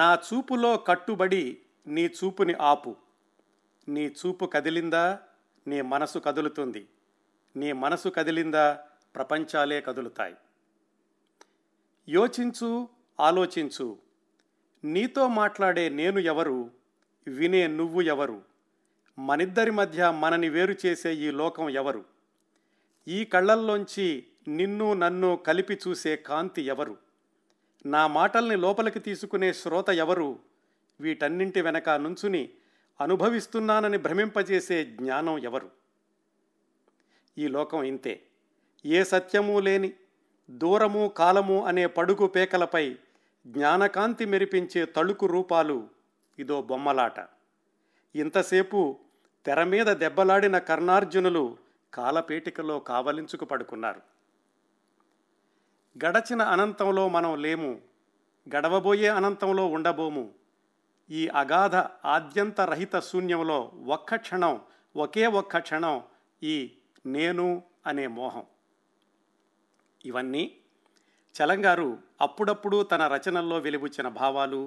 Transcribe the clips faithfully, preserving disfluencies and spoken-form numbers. నా చూపులో కట్టుబడి నీ చూపుని ఆపు. నీ చూపు కదిలిందా నీ మనసు కదులుతుంది, నీ మనసు కదిలిందా ప్రపంచాలే కదులుతాయి. యోచించు, ఆలోచించు. నీతో మాట్లాడే నేను ఎవరు, వినే నువ్వు ఎవరు, మనిద్దరి మధ్య మనని వేరు చేసే ఈ లోకం ఎవరు, ఈ కళ్ళల్లోంచి నిన్ను నన్ను కలిపి చూసే కాంతి ఎవరు, నా మాటల్ని లోపలికి తీసుకునే శ్రోత ఎవరు, వీటన్నింటి వెనక నుంచుని అనుభవిస్తున్నానని భ్రమింపజేసే జ్ఞానం ఎవరు? ఈ లోకం ఇంతే. ఏ సత్యమూ లేని దూరము కాలము అనే పడుగు పేకలపై జ్ఞానకాంతి మెరిపించే తళుకు రూపాలు ఇదో బొమ్మలాట. ఇంతసేపు తెర మీద దెబ్బలాడిన కర్ణార్జునులు కాలపేటికలో కావలించుకు పడుకున్నారు. గడచిన అనంతంలో మనం లేము, గడవబోయే అనంతంలో ఉండబోము. ఈ అగాధ ఆద్యంతరహిత శూన్యంలో ఒక్క క్షణం, ఒకే ఒక్క క్షణం ఈ నేను అనే మోహం. ఇవన్నీ చలంగారు అప్పుడప్పుడు తన రచనల్లో వెలిబుచ్చిన భావాలు,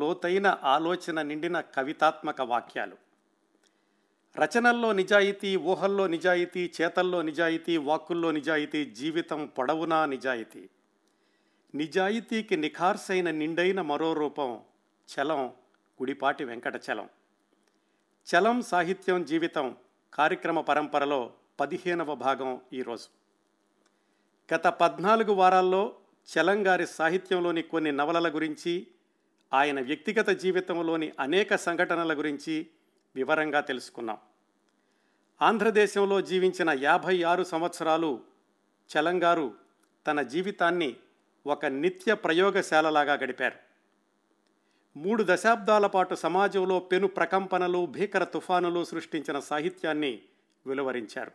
లోతైన ఆలోచన నిండిన కవితాత్మక వాక్యాలు. రచనల్లో నిజాయితీ, ఊహల్లో నిజాయితీ, చేతల్లో నిజాయితీ, వాక్కుల్లో నిజాయితీ, జీవితం పొడవునా నిజాయితీ. నిజాయితీకి నిఖార్సైన నిండైన మరో రూపం చలం గుడిపాటి వెంకట చలం. చలం సాహిత్యం జీవితం కార్యక్రమ పరంపరలో పదిహేనవ భాగం ఈరోజు. గత పద్నాలుగు వారాల్లో చలం గారి సాహిత్యంలోని కొన్ని నవలల గురించి, ఆయన వ్యక్తిగత జీవితంలోని అనేక సంఘటనల గురించి వివరంగా తెలుసుకున్నాం. ఆంధ్రదేశంలో జీవించిన యాభై ఆరు సంవత్సరాలు చలం గారు తన జీవితాన్ని ఒక నిత్య ప్రయోగశాలలాగా గడిపారు. మూడు దశాబ్దాల పాటు సమాజంలో పెను ప్రకంపనలు, భీకర తుఫానులు సృష్టించిన సాహిత్యాన్ని వెలువరించారు.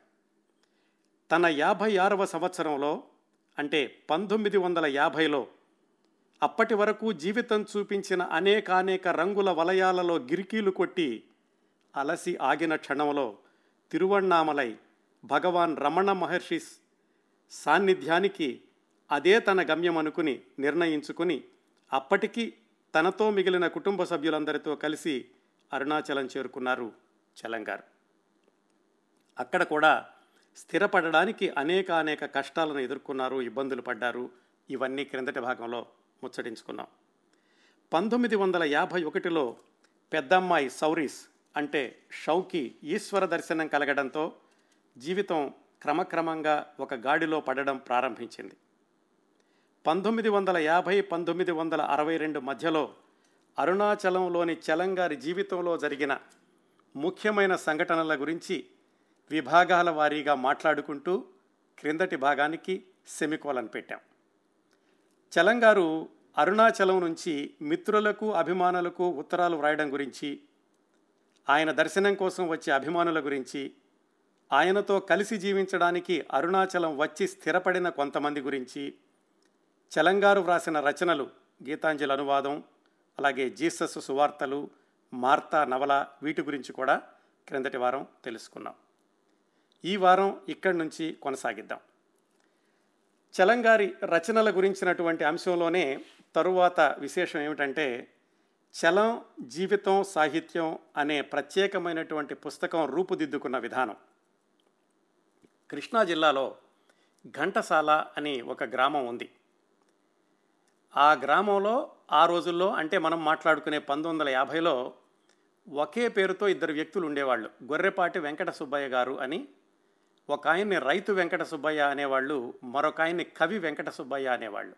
తన యాభై ఆరవ సంవత్సరంలో అంటే పంతొమ్మిది వందల యాభైలో అప్పటి వరకు జీవితం చూపించిన అనేకానేక రంగుల వలయాలలో గిరికీలు కొట్టి అలసి ఆగిన క్షణంలో తిరువణ్ణామలై భగవాన్ రమణ మహర్షి సాన్నిధ్యానికి అదే తన గమ్యం అనుకుని నిర్ణయించుకుని అప్పటికి తనతో మిగిలిన కుటుంబ సభ్యులందరితో కలిసి అరుణాచలం చేరుకున్నారు చలంగారు. అక్కడ కూడా స్థిరపడడానికి అనేక అనేక కష్టాలను ఎదుర్కొన్నారు, ఇబ్బందులు పడ్డారు. ఇవన్నీ క్రిందటి భాగంలో ముచ్చటించుకున్నాం. పంతొమ్మిది వందల యాభై ఒకటిలో పెద్దమ్మాయి సౌరీస్ అంటే షౌకి ఈశ్వర దర్శనం కలగడంతో జీవితం క్రమక్రమంగా ఒక గాడిలో పడడం ప్రారంభించింది. పంతొమ్మిది వందల యాభై పంతొమ్మిది వందల అరవై రెండు మధ్యలో అరుణాచలంలోని చలంగారి జీవితంలో జరిగిన ముఖ్యమైన సంఘటనల గురించి విభాగాల వారీగా మాట్లాడుకుంటూ క్రిందటి భాగానికి సెమికోలన్ పెట్టాం. చలంగారు అరుణాచలం నుంచి మిత్రులకు, అభిమానులకు ఉత్తరాలు వ్రాయడం గురించి, ఆయన దర్శనం కోసం వచ్చే అభిమానుల గురించి, ఆయనతో కలిసి జీవించడానికి అరుణాచలం వచ్చి స్థిరపడిన కొంతమంది గురించి, చలంగారు వ్రాసిన రచనలు గీతాంజలి అనువాదం, అలాగే జీసస్ సువార్తలు, మార్తా నవల, వీటి గురించి కూడా క్రిందటి వారం తెలుసుకున్నాం. ఈ వారం ఇక్కడి నుంచి కొనసాగిద్దాం. చలంగారి రచనల గురించినటువంటి అంశంలోనే తరువాత విశేషం ఏమిటంటే చలం జీవితం సాహిత్యం అనే ప్రత్యేకమైనటువంటి పుస్తకం రూపుదిద్దుకున్న విధానం. కృష్ణా జిల్లాలో ఘంటసాల అని ఒక గ్రామం ఉంది. ఆ గ్రామంలో ఆ రోజుల్లో అంటే మనం మాట్లాడుకునే పంతొమ్మిది వందల యాభైలో ఒకే పేరుతో ఇద్దరు వ్యక్తులు ఉండేవాళ్ళు. గొర్రెపాటి వెంకట సుబ్బయ్య గారు అని ఒక ఆయన్ని రైతు వెంకట సుబ్బయ్య అనేవాళ్ళు, మరొక ఆయన్ని కవి వెంకట సుబ్బయ్య అనేవాళ్ళు.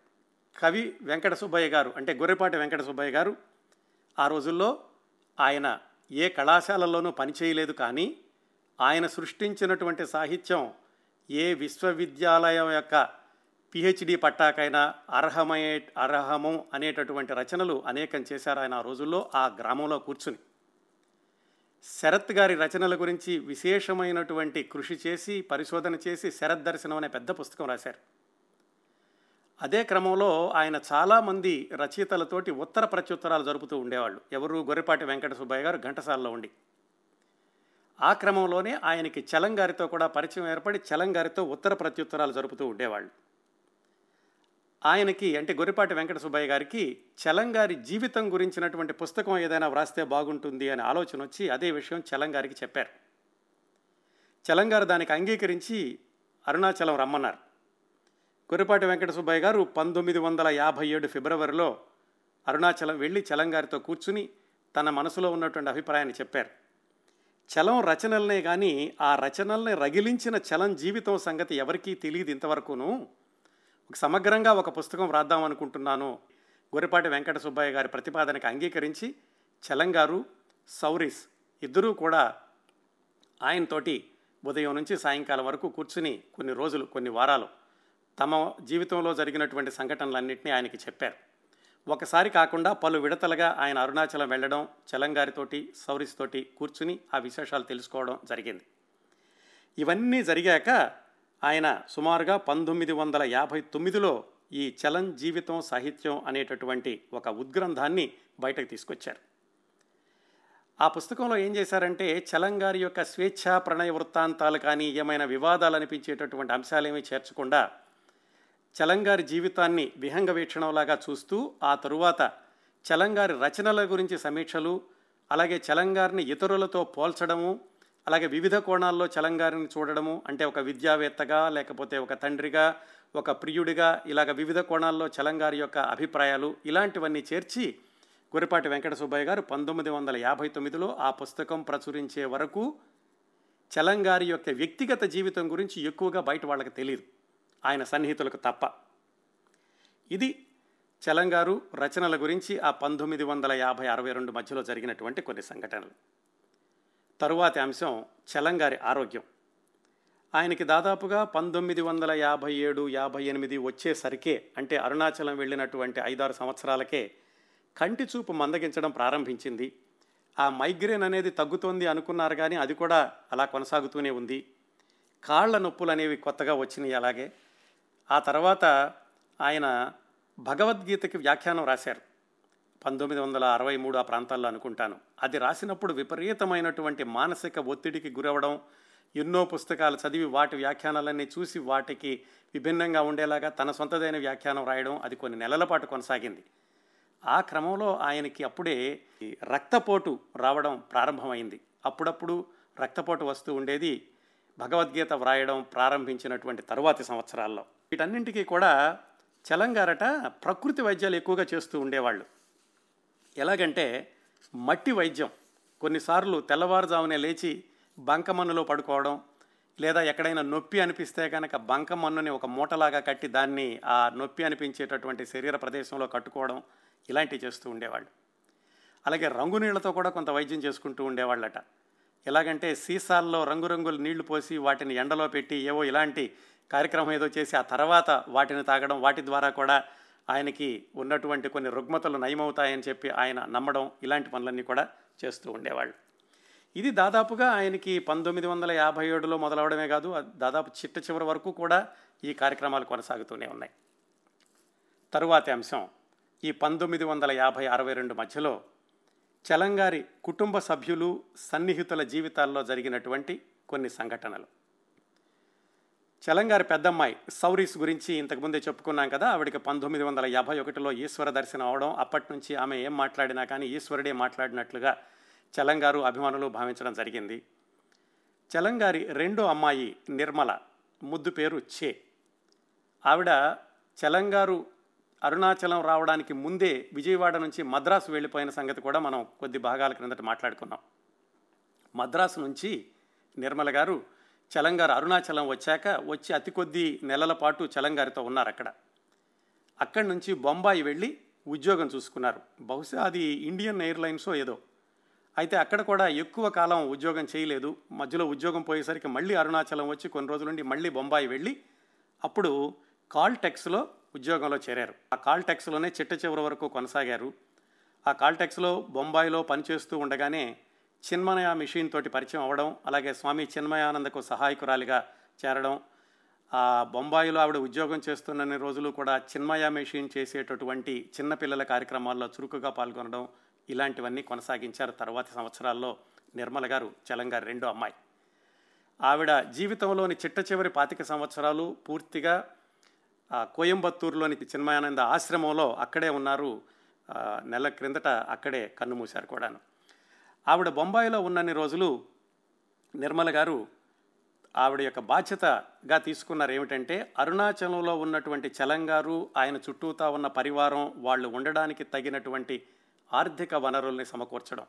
కవి వెంకట సుబ్బయ్య గారు అంటే గొర్రెపాటి వెంకట సుబ్బయ్య గారు ఆ రోజుల్లో ఆయన ఏ కళాశాలలోనూ పనిచేయలేదు, కానీ ఆయన సృష్టించినటువంటి సాహిత్యం ఏ విశ్వవిద్యాలయం యొక్క పిహెచ్డి పట్టాకైనా అర్హమయ్యే అర్హము అనేటటువంటి రచనలు అనేకం చేశారు ఆయన ఆ రోజుల్లో ఆ గ్రామంలో కూర్చుని. శరత్ గారి రచనల గురించి విశేషమైనటువంటి కృషి చేసి, పరిశోధన చేసి శరత్ దర్శనం అనే పెద్ద పుస్తకం రాశారు. అదే క్రమంలో ఆయన చాలామంది రచయితలతోటి ఉత్తర ప్రత్యుత్తరాలు జరుపుతూ ఉండేవాళ్ళు. ఎవరు? గొర్రెపాటి వెంకట సుబ్బయ్య గారు ఘంటసాలలో ఉండి. ఆ క్రమంలోనే ఆయనకి చలంగారితో కూడా పరిచయం ఏర్పడి చలంగారితో ఉత్తర ప్రత్యుత్తరాలు జరుపుతూ ఉండేవాళ్ళు. ఆయనకి అంటే గొర్రెపాటి వెంకట సుబ్బయ్య గారికి చలంగారి జీవితం గురించినటువంటి పుస్తకం ఏదైనా వ్రాస్తే బాగుంటుంది అనే ఆలోచన వచ్చి అదే విషయం చలంగారికి చెప్పారు. చలంగారు దానికి అంగీకరించి అరుణాచలం రమ్మన్నారు. గొర్రెపాటి వెంకట సుబ్బయ్య గారు పంతొమ్మిది వందల యాభై ఏడు ఫిబ్రవరిలో అరుణాచలం వెళ్ళి చలంగారితో కూర్చుని తన మనసులో ఉన్నటువంటి అభిప్రాయాన్ని చెప్పారు. చలం రచనలనే కానీ ఆ రచనల్ని రగిలించిన చలం జీవితం సంగతి ఎవరికీ తెలియదు ఇంతవరకును. ఒక సమగ్రంగా ఒక పుస్తకం వ్రాద్దాం అనుకుంటున్నాను. గొర్రెపాటి వెంకట సుబ్బయ్య గారి ప్రతిపాదనకు అంగీకరించి చలంగారు, సౌరీస్ ఇద్దరూ కూడా ఆయనతోటి ఉదయం నుంచి సాయంకాలం వరకు కూర్చుని కొన్ని రోజులు కొన్ని వారాలు తమ జీవితంలో జరిగినటువంటి సంఘటనలన్నింటినీ ఆయనకి చెప్పారు. ఒకసారి కాకుండా పలు విడతలుగా ఆయన అరుణాచలం వెళ్ళడం, చలంగారితోటి సౌరీస్ తోటి కూర్చుని ఆ విశేషాలు తెలుసుకోవడం జరిగింది. ఇవన్నీ జరిగాక ఆయన సుమారుగా పంతొమ్మిది వందల యాభై తొమ్మిదిలో ఈ చలం జీవితం సాహిత్యం అనేటటువంటి ఒక ఉద్గ్రంథాన్ని బయటకు తీసుకొచ్చారు. ఆ పుస్తకంలో ఏం చేశారంటే చలంగారి యొక్క స్వేచ్ఛా ప్రణయ వృత్తాంతాలు కానీ ఏమైనా వివాదాలు అనిపించేటటువంటి అంశాలేమీ చేర్చకుండా చలంగారి జీవితాన్ని విహంగ వీక్షణంలాగా చూస్తూ ఆ తరువాత చలంగారి రచనల గురించి సమీక్షలు, అలాగే చలంగారిని ఇతరులతో పోల్చడము, అలాగే వివిధ కోణాల్లో చలంగారిని చూడడము, అంటే ఒక విద్యావేత్తగా లేకపోతే ఒక తండ్రిగా ఒక ప్రియుడిగా ఇలాగ వివిధ కోణాల్లో చలంగారి యొక్క అభిప్రాయాలు ఇలాంటివన్నీ చేర్చి గొర్రెపాటి వెంకట సుబ్బయ్య గారు పంతొమ్మిది వందల యాభై తొమ్మిదిలో ఆ పుస్తకం ప్రచురించే వరకు చలంగారి యొక్క వ్యక్తిగత జీవితం గురించి ఎక్కువగా బయట వాళ్ళకి తెలియదు, ఆయన సన్నిహితులకు తప్ప. ఇది చలంగారు రచనల గురించి ఆ పంతొమ్మిది వందల యాభై అరవై రెండు మధ్యలో జరిగినటువంటి కొన్ని సంఘటనలు. తరువాతి అంశం చలంగారి ఆరోగ్యం. ఆయనకి దాదాపుగా పంతొమ్మిది వందల యాభై ఏడు యాభై ఎనిమిది వచ్చేసరికే, అంటే అరుణాచలం వెళ్ళినటువంటి ఐదారు సంవత్సరాలకే కంటి చూపు మందగించడం ప్రారంభించింది. ఆ మైగ్రేన్ అనేది తగ్గుతోంది అనుకున్నారు కానీ అది కూడా అలా కొనసాగుతూనే ఉంది. కాళ్ల నొప్పులు అనేవి కొత్తగా వచ్చినాయి. అలాగే ఆ తర్వాత ఆయన భగవద్గీతకి వ్యాఖ్యానం రాశారు పంతొమ్మిది వందల అరవై మూడు ఆ ప్రాంతాల్లో అనుకుంటాను. అది రాసినప్పుడు విపరీతమైనటువంటి మానసిక ఒత్తిడికి గురవడం, ఎన్నో పుస్తకాలు చదివి వాటి వ్యాఖ్యానాలన్నీ చూసి వాటికి విభిన్నంగా ఉండేలాగా తన సొంతదైన వ్యాఖ్యానం రాయడం అది కొన్ని నెలల పాటు కొనసాగింది. ఆ క్రమంలో ఆయనకి అప్పుడే రక్తపోటు రావడం ప్రారంభమైంది. అప్పుడప్పుడు రక్తపోటు వస్తూ ఉండేది భగవద్గీత వ్రాయడం ప్రారంభించినటువంటి తరువాతి సంవత్సరాల్లో. వీటన్నింటికీ కూడా చలంగారట ప్రకృతి వైద్యాలు ఎక్కువగా చేస్తూ ఉండేవాళ్ళు. ఎలాగంటే మట్టి వైద్యం, కొన్నిసార్లు తెల్లవారుజామునే లేచి బంకమన్నులో పడుకోవడం, లేదా ఎక్కడైనా నొప్పి అనిపిస్తే కనుక బంకమన్నుని ఒక మూటలాగా కట్టి దాన్ని ఆ నొప్పి అనిపించేటటువంటి శరీర ప్రదేశంలో కట్టుకోవడం ఇలాంటివి చేస్తూ ఉండేవాళ్ళు. అలాగే రంగు నీళ్లతో కూడా కొంత వైద్యం చేసుకుంటూ ఉండేవాళ్ళట. ఎలాగంటే సీసాల్లో రంగురంగుల నీళ్లు పోసి వాటిని ఎండలో పెట్టి ఏవో ఇలాంటి కార్యక్రమం ఏదో చేసి ఆ తర్వాత వాటిని తాగడం, వాటి ద్వారా కూడా ఆయనకి ఉన్నటువంటి కొన్ని రుగ్మతలు నయమవుతాయని చెప్పి ఆయన నమ్మడం ఇలాంటి పనులన్నీ కూడా చేస్తూ ఉండేవాళ్ళు. ఇది దాదాపుగా ఆయనకి పంతొమ్మిది వందల యాభై ఏడులో మొదలవడమే కాదు, దాదాపు చిట్ట చివరి వరకు కూడా ఈ కార్యక్రమాలు కొనసాగుతూనే ఉన్నాయి. తరువాతి అంశం ఈ పంతొమ్మిది వందల యాభై అరవై రెండు మధ్యలో చలంగారి కుటుంబ సభ్యులు సన్నిహితుల జీవితాల్లో జరిగినటువంటి కొన్ని సంఘటనలు. చలంగారి పెద్దమ్మాయి సౌరీస్ గురించి ఇంతకుముందే చెప్పుకున్నాం కదా. ఆవిడికి పంతొమ్మిది వందల యాభై ఒకటిలో ఈశ్వర దర్శనం అవడం, అప్పటి నుంచి ఆమె ఏం మాట్లాడినా కానీ ఈశ్వరుడే మాట్లాడినట్లుగా చలంగారు అభిమానులు భావించడం జరిగింది. చలంగారి రెండో అమ్మాయి నిర్మల, ముద్దు పేరు చే, ఆవిడ చలంగారు అరుణాచలం రావడానికి ముందే విజయవాడ నుంచి మద్రాసు వెళ్ళిపోయిన సంగతి కూడా మనం కొద్ది భాగాల క్రిందట మాట్లాడుకున్నాం. మద్రాసు నుంచి నిర్మల గారు చలంగారు అరుణాచలం వచ్చాక వచ్చి అతి కొద్ది నెలల పాటు చలంగారితో ఉన్నారు. అక్కడ అక్కడి నుంచి బొంబాయి వెళ్ళి ఉద్యోగం చూసుకున్నారు. బహుశా అది ఇండియన్ ఎయిర్లైన్సో ఏదో. అయితే అక్కడ కూడా ఎక్కువ కాలం ఉద్యోగం చేయలేదు. మధ్యలో ఉద్యోగం పోయేసరికి మళ్ళీ అరుణాచలం వచ్చి కొన్ని రోజుల నుండి మళ్ళీ బొంబాయి వెళ్ళి అప్పుడు కాల్టెక్స్లో ఉద్యోగంలో చేరారు. ఆ కాల్టెక్స్లోనే చిట్ట చివరి వరకు కొనసాగారు. ఆ కాల్టెక్స్లో బొంబాయిలో పనిచేస్తూ ఉండగానే చిన్మయ మిషన్ తోటి పరిచయం అవ్వడం, అలాగే స్వామి చిన్మయానందకు సహాయకురాలిగా చేరడం, ఆ బొంబాయిలో ఆవిడ ఉద్యోగం చేస్తున్న రోజులు కూడా చిన్మయ మిషన్ చేసేటటువంటి చిన్నపిల్లల కార్యక్రమాల్లో చురుకుగా పాల్గొనడం ఇలాంటివన్నీ కొనసాగించారు తర్వాతి సంవత్సరాల్లో నిర్మల గారు, చలంగారి రెండో అమ్మాయి. ఆవిడ జీవితంలోని చిట్ట చివరి పాతిక సంవత్సరాలు పూర్తిగా కోయంబత్తూరులోని చిన్మయానంద ఆశ్రమంలో అక్కడే ఉన్నారు. నెల క్రిందట అక్కడే కన్నుమూశారు కూడాను. ఆవిడ బొంబాయిలో ఉన్నన్ని రోజులు నిర్మల గారు ఆవిడ యొక్క బాధ్యతగా తీసుకున్నారు. ఏమిటంటే అరుణాచలంలో ఉన్నటువంటి చలంగారు, ఆయన చుట్టూతా ఉన్న పరివారం వాళ్ళు ఉండడానికి తగినటువంటి ఆర్థిక వనరుల్ని సమకూర్చడం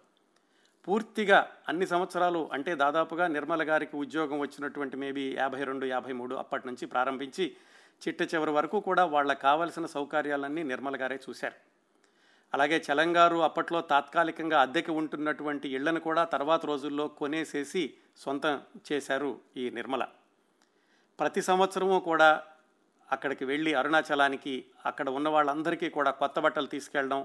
పూర్తిగా అన్ని సంవత్సరాలు, అంటే దాదాపుగా నిర్మల గారికి ఉద్యోగం వచ్చినటువంటి మేబీ యాభై రెండు యాభై మూడు అప్పటి నుంచి ప్రారంభించి చిట్ట చివరి వరకు కూడా వాళ్ళకు కావలసిన సౌకర్యాలన్నీ నిర్మల గారే చూశారు. అలాగే చలంగారు అప్పట్లో తాత్కాలికంగా అద్దెకి ఉంటున్నటువంటి ఇళ్లను కూడా తర్వాత రోజుల్లో కొనేసేసి సొంతం చేశారు ఈ నిర్మల. ప్రతి సంవత్సరము కూడా అక్కడికి వెళ్ళి అరుణాచలానికి అక్కడ ఉన్న వాళ్ళందరికీ కూడా కొత్త బట్టలు తీసుకెళ్ళడం,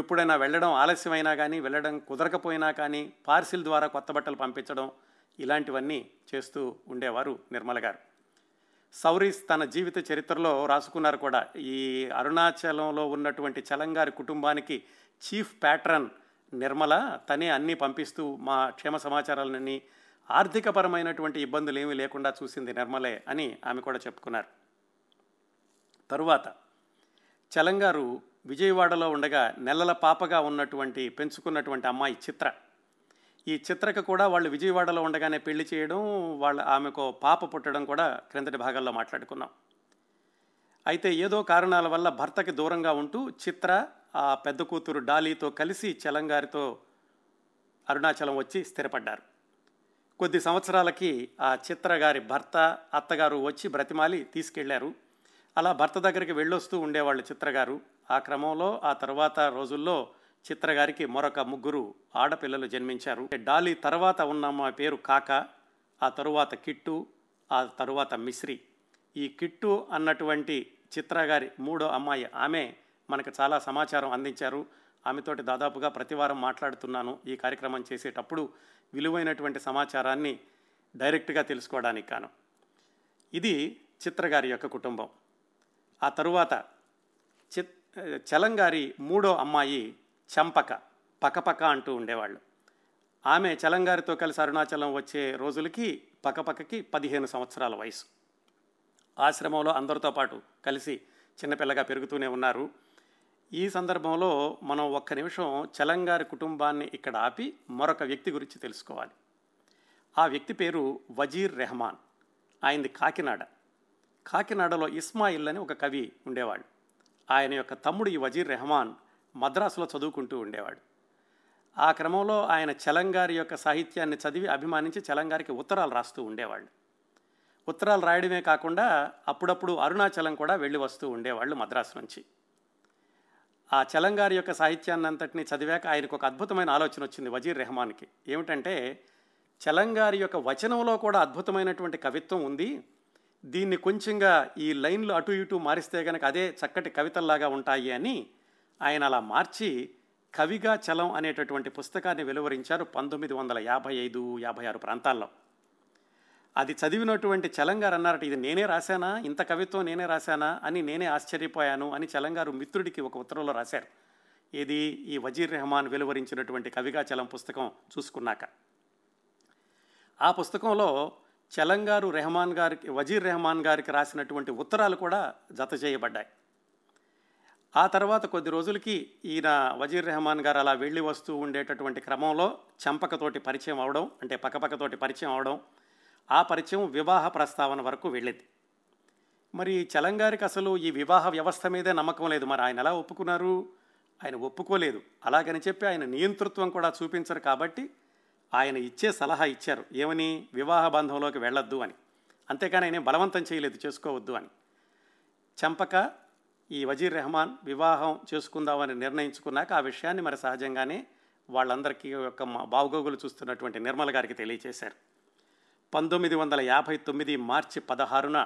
ఎప్పుడైనా వెళ్ళడం ఆలస్యమైనా కానీ వెళ్ళడం కుదరకపోయినా కానీ పార్సిల్ ద్వారా కొత్త బట్టలు పంపించడం, ఇలాంటివన్నీ చేస్తూ ఉండేవారు నిర్మల గారు. సౌరీస్ తన జీవిత చరిత్రలో రాసుకున్నారు కూడా. ఈ అరుణాచలంలో ఉన్నటువంటి చలంగారి కుటుంబానికి చీఫ్ ప్యాట్రన్ నిర్మల, తనే అన్నీ పంపిస్తూ మా క్షేమ సమాచారాలన్నీ ఆర్థికపరమైనటువంటి ఇబ్బందులు ఏమీ లేకుండా చూసింది నిర్మలే అని ఆమె కూడా చెప్పుకున్నారు. తరువాత చలంగారు విజయవాడలో ఉండగా నెలల పాపగా ఉన్నటువంటి పెంచుకున్నటువంటి అమ్మాయి చిత్ర, ఈ చిత్రకు కూడా వాళ్ళు విజయవాడలో ఉండగానే పెళ్లి చేయడం, వాళ్ళ ఆమెకు పాప పుట్టడం కూడా క్రిందటి భాగాల్లో మాట్లాడుకున్నాం. అయితే ఏదో కారణాల వల్ల భర్తకి దూరంగా ఉంటూ చిత్ర ఆ పెద్ద కూతురు డాలీతో కలిసి చలంగారితో అరుణాచలం వచ్చి స్థిరపడ్డారు. కొద్ది సంవత్సరాలకి ఆ చిత్ర గారి భర్త అత్తగారు వచ్చి బ్రతిమాలి తీసుకెళ్లారు. అలా భర్త దగ్గరికి వెళ్ళొస్తూ ఉండేవాళ్ళు చిత్రగారు. ఆ క్రమంలో ఆ తర్వాత రోజుల్లో చిత్రగారికి మరొక ముగ్గురు ఆడపిల్లలు జన్మించారు. డాలీ తర్వాత ఉన్న మా పేరు కాక, ఆ తరువాత కిట్టు, ఆ తరువాత మిశ్రీ. ఈ కిట్టు అన్నటువంటి చిత్రగారి మూడో అమ్మాయి, ఆమె మనకు చాలా సమాచారం అందించారు. ఆమెతోటి దాదాపుగా ప్రతివారం మాట్లాడుతున్నాను ఈ కార్యక్రమం చేసేటప్పుడు, విలువైనటువంటి సమాచారాన్ని డైరెక్ట్గా తెలుసుకోవడానికి కాను. ఇది చిత్రగారి యొక్క కుటుంబం. ఆ తరువాత చిత్ చలంగారి మూడో అమ్మాయి చంపక, పక్కపక్క అంటూ ఉండేవాళ్ళు. ఆమె చలంగారితో కలిసి అరుణాచలం వచ్చే రోజులకి పక్కపక్కకి పదిహేను సంవత్సరాల వయసు. ఆశ్రమంలో అందరితో పాటు కలిసి చిన్నపిల్లగా పెరుగుతూనే ఉన్నారు. ఈ సందర్భంలో మనం ఒక్క నిమిషం చలంగారి కుటుంబాన్ని ఇక్కడ ఆపి మరొక వ్యక్తి గురించి తెలుసుకోవాలి. ఆ వ్యక్తి పేరు వజీర్ రెహమాన్. ఆయనది కాకినాడ. కాకినాడలో ఇస్మాయిల్ అని ఒక కవి ఉండేవాడు. ఆయన యొక్క తమ్ముడు ఈ వజీర్ రెహమాన్ మద్రాసులో చదువుకుంటూ ఉండేవాడు. ఆ క్రమంలో ఆయన చలంగారి యొక్క సాహిత్యాన్ని చదివి అభిమానించి చలంగారికి ఉత్తరాలు రాస్తూ ఉండేవాళ్ళు. ఉత్తరాలు రాయడమే కాకుండా అప్పుడప్పుడు అరుణాచలం కూడా వెళ్ళి వస్తూ ఉండేవాళ్ళు మద్రాసు నుంచి. ఆ చలంగారి యొక్క సాహిత్యాన్ని అంతటినీ చదివాక ఆయనకు ఒక అద్భుతమైన ఆలోచన వచ్చింది వజీర్ రెహమాన్కి. ఏమిటంటే చలంగారి యొక్క వచనంలో కూడా అద్భుతమైనటువంటి కవిత్వం ఉంది, దీన్ని కొంచెంగా ఈ లైన్లు అటు ఇటు మారిస్తే కనుక అదే చక్కటి కవితల్లాగా ఉంటాయి అని ఆయన అలా మార్చి కవిగా చలం అనేటటువంటి పుస్తకాన్ని వెలువరించారు పంతొమ్మిది వందల యాభై ఐదు యాభై ఆరు ప్రాంతాల్లో. అది చదివినటువంటి చలంగారు అన్నారట, ఇది నేనే రాశానా, ఇంత కవిత్వం నేనే రాశానా అని నేనే ఆశ్చర్యపోయాను అని చలంగారు మిత్రుడికి ఒక ఉత్తరంలో రాశారు. ఇది ఈ వజీర్ రెహమాన్ వెలువరించినటువంటి కవిగా చలం పుస్తకం చూసుకున్నాక. ఆ పుస్తకంలో చలంగారు రెహమాన్ గారికి, వజీర్ రెహమాన్ గారికి రాసినటువంటి ఉత్తరాలు కూడా జత చేయబడ్డాయి. ఆ తర్వాత కొద్ది రోజులకి ఈయన వజీర్ రెహమాన్ గారు అలా వెళ్ళి వస్తూ ఉండేటటువంటి క్రమంలో చంపకతోటి పరిచయం అవడం, అంటే పక్కపక్కతోటి పరిచయం అవడం, ఆ పరిచయం వివాహ ప్రస్తావన వరకు వెళ్ళేది. మరి చలంగారికి అసలు ఈ వివాహ వ్యవస్థ మీదే నమ్మకం లేదు. మరి ఆయన ఎలా ఒప్పుకున్నారు? ఆయన ఒప్పుకోలేదు. అలాగని చెప్పి ఆయన నియంతృత్వం కూడా చూపించరు. కాబట్టి ఆయన ఇచ్చే సలహా ఇచ్చారు, ఏమని, వివాహ బంధంలోకి వెళ్ళొద్దు అని. అంతేకాని ఆయన బలవంతం చేయలేదు చేసుకోవద్దు అని. చంపక ఈ వజీర్ రెహమాన్ వివాహం చేసుకుందామని నిర్ణయించుకున్నాక ఆ విషయాన్ని మరి సహజంగానే వాళ్ళందరికీ యొక్క బావగోగులు చూస్తున్నటువంటి నిర్మల గారికి తెలియచేశారు. పంతొమ్మిది వందల యాభై తొమ్మిది మార్చి పదహారున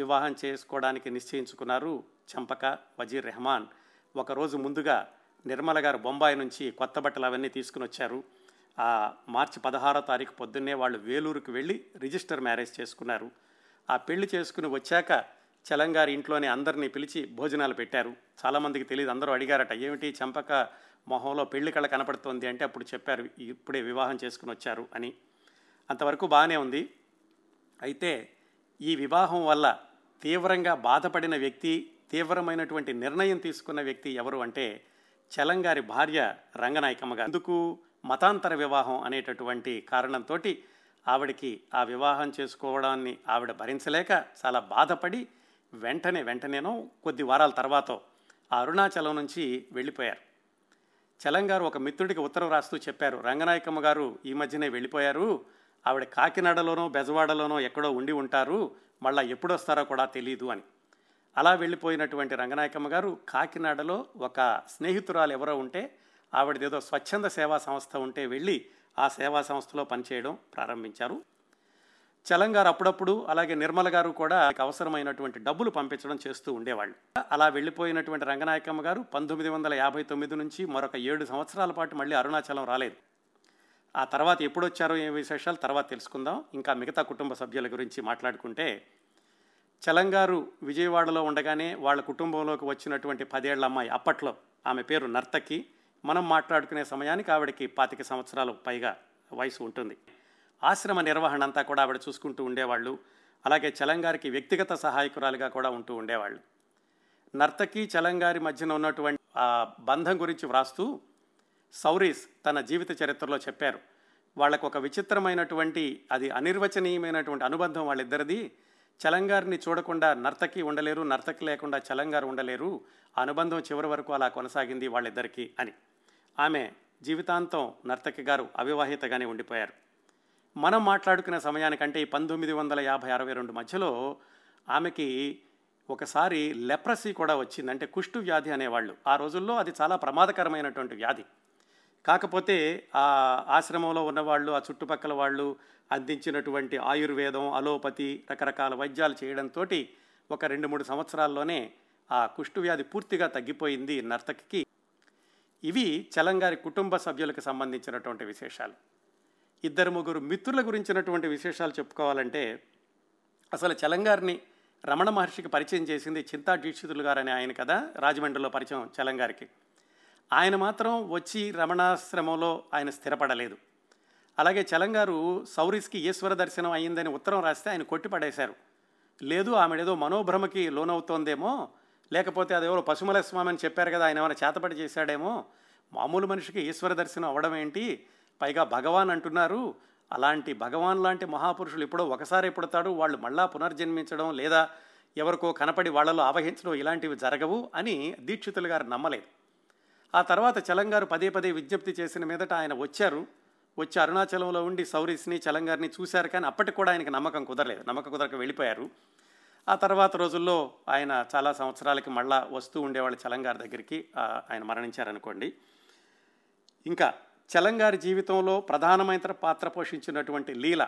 వివాహం చేసుకోవడానికి నిశ్చయించుకున్నారు చంపక, వజీర్ రెహమాన్. ఒకరోజు ముందుగా నిర్మల గారు బొంబాయి నుంచి కొత్త బట్టలు అవన్నీ తీసుకుని వచ్చారు. ఆ మార్చి పదహారో తారీఖు పొద్దున్నే వాళ్ళు వేలూరుకు వెళ్ళి రిజిస్టర్ మ్యారేజ్ చేసుకున్నారు. ఆ పెళ్లి చేసుకుని వచ్చాక చలంగారి ఇంట్లోనే అందరినీ పిలిచి భోజనాలు పెట్టారు. చాలామందికి తెలియదు, అందరూ అడిగారట, ఏమిటి చంపక మొహంలో పెళ్లి కళ కనపడుతోంది అంటే అప్పుడు చెప్పారు, ఇప్పుడే వివాహం చేసుకుని వచ్చారు అని. అంతవరకు బాగానే ఉంది. అయితే ఈ వివాహం వల్ల తీవ్రంగా బాధపడిన వ్యక్తి, తీవ్రమైనటువంటి నిర్ణయం తీసుకున్న వ్యక్తి ఎవరు అంటే చలంగారి భార్య రంగనాయకమ్మ గారు. అందుకు మతాంతర వివాహం అనేటటువంటి కారణంతో ఆవిడకి ఆ వివాహం చేసుకోవడాన్ని ఆవిడ భరించలేక చాలా బాధపడి వెంటనే వెంటనేనో కొద్ది వారాల తర్వాత అరుణాచలం నుంచి వెళ్ళిపోయారు. చలంగారు ఒక మిత్రుడికి ఉత్తరం రాస్తూ చెప్పారు, రంగనాయకమ్మ గారు ఈ మధ్యనే వెళ్ళిపోయారు, ఆవిడ కాకినాడలోనో బెజవాడలోనో ఎక్కడో ఉండి ఉంటారు, మళ్ళీ ఎప్పుడొస్తారో కూడా తెలియదు అని. అలా వెళ్ళిపోయినటువంటి రంగనాయకమ్మ గారు కాకినాడలో ఒక స్నేహితురాలు ఎవరో ఉంటే ఆవిడదేదో స్వచ్ఛంద సేవా సంస్థ ఉంటే వెళ్ళి ఆ సేవా సంస్థలో పనిచేయడం ప్రారంభించారు. చలంగారు అప్పుడప్పుడు అలాగే నిర్మల గారు కూడా అవసరమైనటువంటి డబ్బులు పంపించడం చేస్తూ ఉండేవాళ్ళు. అలా వెళ్ళిపోయినటువంటి రంగనాయకమ్మ గారు పంతొమ్మిది వందల యాభై తొమ్మిది నుంచి మరొక ఏడు సంవత్సరాల పాటు మళ్ళీ అరుణాచలం రాలేదు. ఆ తర్వాత ఎప్పుడొచ్చారో ఏ విశేషాలు తర్వాత తెలుసుకుందాం. ఇంకా మిగతా కుటుంబ సభ్యుల గురించి మాట్లాడుకుంటే చలంగారు విజయవాడలో ఉండగానే వాళ్ళ కుటుంబంలోకి వచ్చినటువంటి పదేళ్ల అమ్మాయి, అప్పట్లో ఆమె పేరు నర్తకి, మనం మాట్లాడుకునే సమయానికి ఆవిడకి పాతిక సంవత్సరాలు పైగా వయసు ఉంటుంది. ఆశ్రమ నిర్వహణ అంతా కూడా ఆవిడ చూసుకుంటూ ఉండేవాళ్ళు. అలాగే చలంగారికి వ్యక్తిగత సహాయకురాలుగా కూడా ఉంటూ ఉండేవాళ్ళు. నర్తకి చలంగారి మధ్యన ఉన్నటువంటి ఆ బంధం గురించి వ్రాస్తూ సౌరీస్ తన జీవిత చరిత్రలో చెప్పారు. వాళ్ళకు ఒక విచిత్రమైనటువంటి అది అనిర్వచనీయమైనటువంటి అనుబంధం వాళ్ళిద్దరిది. చలంగారిని చూడకుండా నర్తకి ఉండలేరు, నర్తకి లేకుండా చలంగారు ఉండలేరు, అనుబంధం చివరి వరకు అలా కొనసాగింది వాళ్ళిద్దరికీ అని. ఆమె జీవితాంతం నర్తకి గారు అవివాహితగానే ఉండిపోయారు. మనం మాట్లాడుకునే సమయానికంటే ఈ పంతొమ్మిది వందల యాభై అరవై రెండు మధ్యలో ఆమెకి ఒకసారి లెప్రసీ కూడా వచ్చిందంటే కుష్టు వ్యాధి అనేవాళ్ళు. ఆ రోజుల్లో అది చాలా ప్రమాదకరమైనటువంటి వ్యాధి. కాకపోతే ఆ ఆశ్రమంలో ఉన్నవాళ్ళు, ఆ చుట్టుపక్కల వాళ్ళు అందించినటువంటి ఆయుర్వేదం, అలోపతి, రకరకాల వైద్యాలు చేయడంతో ఒక రెండు మూడు సంవత్సరాల్లోనే ఆ కుష్టు వ్యాధి పూర్తిగా తగ్గిపోయింది నర్తకికి. ఇవి చలంగారి కుటుంబ సభ్యులకు సంబంధించినటువంటి విశేషాలు. ఇద్దరు ముగ్గురు మిత్రుల గురించినటువంటి విశేషాలు చెప్పుకోవాలంటే అసలు చలంగారిని రమణ మహర్షికి పరిచయం చేసింది చింతా దీక్షితులు గారు అనే ఆయన కదా, రాజమండ్రిలో పరిచయం చలంగారికి. ఆయన మాత్రం వచ్చి రమణాశ్రమంలో ఆయన స్థిరపడలేదు. అలాగే చలంగారు సౌరీస్కి ఈశ్వర దర్శనం అయ్యిందని ఉత్తరం రాస్తే ఆయన కొట్టిపడేశారు. లేదు, ఆమెడేదో మనోభ్రమకి లోనవుతోందేమో, లేకపోతే అదేవో పశుమల స్వామి అని చెప్పారు కదా, ఆయన ఏమైనా చేతపడి చేశాడేమో, మామూలు మనిషికి ఈశ్వర దర్శనం అవ్వడం ఏంటి, పైగా భగవాన్ అంటున్నారు, అలాంటి భగవాన్ లాంటి మహాపురుషులు ఎప్పుడో ఒకసారి పుడతాడు, వాళ్ళు మళ్ళా పునర్జన్మించడం లేదా ఎవరికో కనపడి వాళ్ళలో ఆవహించడం ఇలాంటివి జరగవు అని దీక్షితులు గారు నమ్మలేదు. ఆ తర్వాత చలంగారు పదే పదే విజ్ఞప్తి చేసిన మీదట ఆయన వచ్చారు. వచ్చి అరుణాచలంలో ఉండి సౌరీస్ని చలంగారిని చూశారు. కానీ అప్పటికి కూడా ఆయనకి నమ్మకం కుదరలేదు, నమ్మకం కుదరక వెళ్ళిపోయారు. ఆ తర్వాత రోజుల్లో ఆయన చాలా సంవత్సరాలకి మళ్ళా వస్తూ ఉండేవాళ్ళు చలంగారి దగ్గరికి. ఆయన మరణించారనుకోండి. ఇంకా చలంగారి జీవితంలో ప్రధానమైన పాత్ర పోషించినటువంటి లీల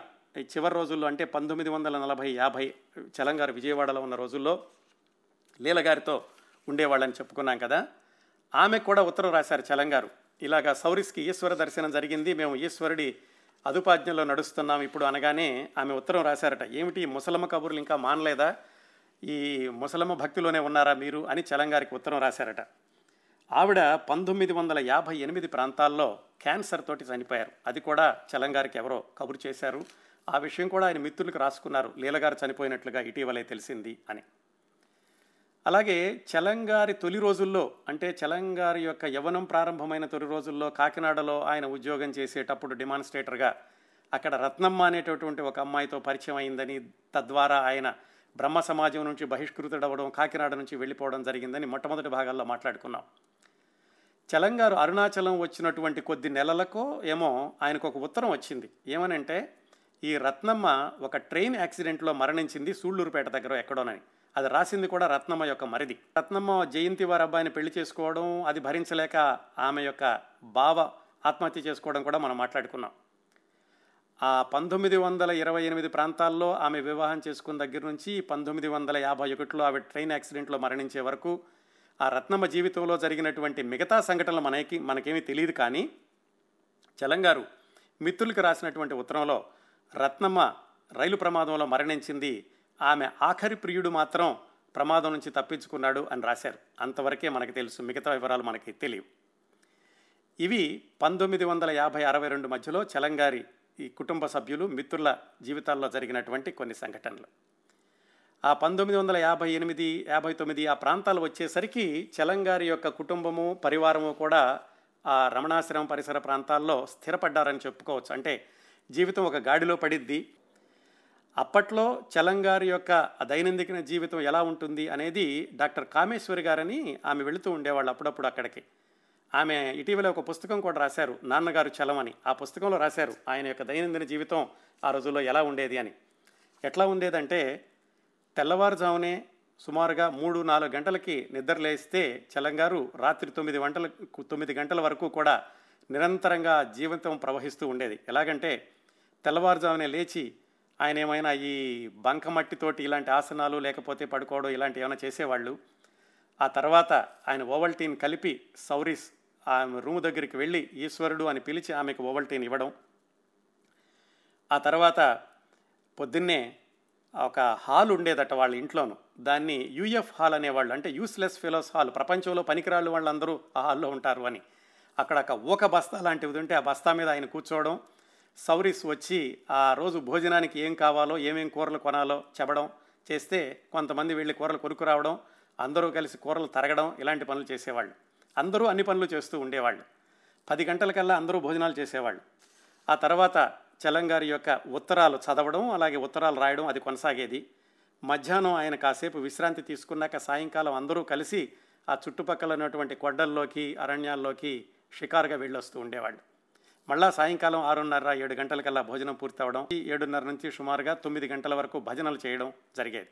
చివరి రోజుల్లో అంటే పంతొమ్మిది వందల నలభై యాభై చలంగారు విజయవాడలో ఉన్న రోజుల్లో లీల గారితో ఉండేవాళ్ళని చెప్పుకున్నాం కదా. ఆమె కూడా ఉత్తరం రాశారు చలంగారు, ఇలాగా సౌరీస్కి ఈశ్వర దర్శనం జరిగింది, మేము ఈశ్వరుడి అదుపాజ్ఞలో నడుస్తున్నాం ఇప్పుడు అనగానే ఆమె ఉత్తరం రాశారట. ఏమిటి ముసలమ్మ కబుర్లు ఇంకా మానలేదా, ఈ ముసలమ్మ భక్తిలోనే ఉన్నారా మీరు అని చలంగారికి ఉత్తరం రాశారట. ఆవిడ పంతొమ్మిది వందల యాభై ఎనిమిది ప్రాంతాల్లో క్యాన్సర్ తోటి చనిపోయారు. అది కూడా చలంగారికి ఎవరో కబురు చేశారు. ఆ విషయం కూడా ఆయన మిత్రులకు రాసుకున్నారు, లీలగారు చనిపోయినట్లుగా ఇటీవలే తెలిసింది అని. అలాగే చలంగారి తొలి రోజుల్లో అంటే చలంగారి యొక్క యవ్వనం ప్రారంభమైన తొలి రోజుల్లో కాకినాడలో ఆయన ఉద్యోగం చేసేటప్పుడు డిమాన్స్ట్రేటర్గా అక్కడ రత్నమ్మ అనేటటువంటి ఒక అమ్మాయితో పరిచయం అయిందని, తద్వారా ఆయన బ్రహ్మ సమాజం నుంచి బహిష్కృతుడవడం, కాకినాడ నుంచి వెళ్ళిపోవడం జరిగిందని మొట్టమొదటి భాగాల్లో మాట్లాడుకున్నాం. చలంగారు అరుణాచలం వచ్చినటువంటి కొద్ది నెలలకో ఏమో ఆయనకు ఒక ఉత్తరం వచ్చింది. ఏమనంటే ఈ రత్నమ్మ ఒక ట్రైన్ యాక్సిడెంట్లో మరణించింది సూళ్ళూరుపేట దగ్గర ఎక్కడోనని. అది రాసింది కూడా రత్నమ్మ యొక్క మరిది. రత్నమ్మ జయంతి వారి అబ్బాయిని పెళ్లి చేసుకోవడం అది భరించలేక ఆమె యొక్క బావ ఆత్మహత్య చేసుకోవడం కూడా మనం మాట్లాడుకున్నాం. ఆ పంతొమ్మిది వందల ఇరవై ఎనిమిది ప్రాంతాల్లో ఆమె వివాహం చేసుకున్న దగ్గర నుంచి పంతొమ్మిది వందల యాభై ఒకటిలో ఆమె ట్రైన్ యాక్సిడెంట్లో మరణించే వరకు ఆ రత్నమ్మ జీవితంలో జరిగినటువంటి మిగతా సంఘటనలు మనకి మనకేమీ తెలియదు. కానీ చలంగారు మిత్రులకు రాసినటువంటి ఉత్తరంలో రత్నమ్మ రైలు ప్రమాదంలో మరణించింది, ఆమె ఆఖరి ప్రియుడు మాత్రం ప్రమాదం నుంచి తప్పించుకున్నాడు అని రాశారు. అంతవరకే మనకు తెలుసు, మిగతా వివరాలు మనకి తెలియవు. ఇవి పంతొమ్మిది వందల యాభై అరవై రెండు మధ్యలో చలంగారి ఈ కుటుంబ సభ్యులు మిత్రుల జీవితాల్లో జరిగినటువంటి కొన్ని సంఘటనలు. ఆ ఆ పంతొమ్మిది వందల యాభై ఎనిమిది యాభై తొమ్మిది ఆ ప్రాంతాలు వచ్చేసరికి చలంగారి యొక్క కుటుంబము పరివారము కూడా ఆ రమణాశ్రమం పరిసర ప్రాంతాల్లో స్థిరపడ్డారని చెప్పుకోవచ్చు. అంటే జీవితం ఒక గాడిలో పడిద్ది. అప్పట్లో చలంగారి యొక్క దైనందిన జీవితం ఎలా ఉంటుంది అనేది డాక్టర్ కామేశ్వరి గారని ఆమె వెళుతూ ఉండేవాళ్ళు అప్పుడప్పుడు అక్కడికి. ఆమె ఇటీవల ఒక పుస్తకం కూడా రాశారు, నాన్నగారు చలం అని. ఆ పుస్తకంలో రాశారు ఆయన యొక్క దైనందిన జీవితం ఆ రోజుల్లో ఎలా ఉండేది అని. ఎట్లా ఉండేదంటే తెల్లవారుజామునే సుమారుగా మూడు నాలుగు గంటలకి నిద్రలేస్తే చలంగారు రాత్రి తొమ్మిది గంటలకు తొమ్మిది గంటల వరకు కూడా నిరంతరంగా జీవితం ప్రవహిస్తూ ఉండేది. ఎలాగంటే తెల్లవారుజామునే లేచి ఆయన ఏమైనా ఈ బంకమట్టితోటి ఇలాంటి ఆసనాలు లేకపోతే పడుకోవడం ఇలాంటివి ఏమైనా చేసేవాళ్ళు. ఆ తర్వాత ఆయన ఓవల్టీన్ కలిపి సౌరీస్ ఆమె రూమ్ దగ్గరికి వెళ్ళి ఈశ్వరుడు అని పిలిచి ఆమెకు ఓవల్టీన్ ఇవ్వడం. ఆ తర్వాత పొద్దున్నే ఒక హాల్ ఉండేదట వాళ్ళ ఇంట్లోనూ, దాన్ని యూఎఫ్ హాల్ అనేవాళ్ళు, అంటే యూస్లెస్ ఫెలోస్ హాల్, ప్రపంచంలో పనికిరాళ్ళు వాళ్ళందరూ ఆ హాల్లో ఉంటారు అని. అక్కడ ఒక ఊక బస్తా లాంటిది ఉంటే ఆ బస్తా మీద ఆయన కూర్చోవడం, సౌరీస్ వచ్చి ఆ రోజు భోజనానికి ఏం కావాలో ఏమేం కూరలు కొనాలో చెప్పడం చేస్తే కొంతమంది వెళ్ళి కూరలు కొనుక్కురావడం, అందరూ కలిసి కూరలు తరగడం, ఇలాంటి పనులు చేసేవాళ్ళు. అందరూ అన్ని పనులు చేస్తూ ఉండేవాళ్ళు. పది గంటలకల్లా అందరూ భోజనాలు చేసేవాళ్ళు. ఆ తర్వాత చలంగారి యొక్క ఉత్తరాలు చదవడం అలాగే ఉత్తరాలు రాయడం అది కొనసాగేది. మధ్యాహ్నం ఆయన కాసేపు విశ్రాంతి తీసుకున్నాక సాయంకాలం అందరూ కలిసి ఆ చుట్టుపక్కల ఉన్నటువంటి కొండల్లోకి అరణ్యాల్లోకి షికారుగా వెళ్ళొస్తూ ఉండేవాళ్ళు. మళ్ళా సాయంకాలం ఆరున్నర ఏడు గంటలకల్లా భోజనం పూర్తి అవడం, ఏడున్నర నుంచి సుమారుగా తొమ్మిది గంటల వరకు భజనలు చేయడం జరిగేది.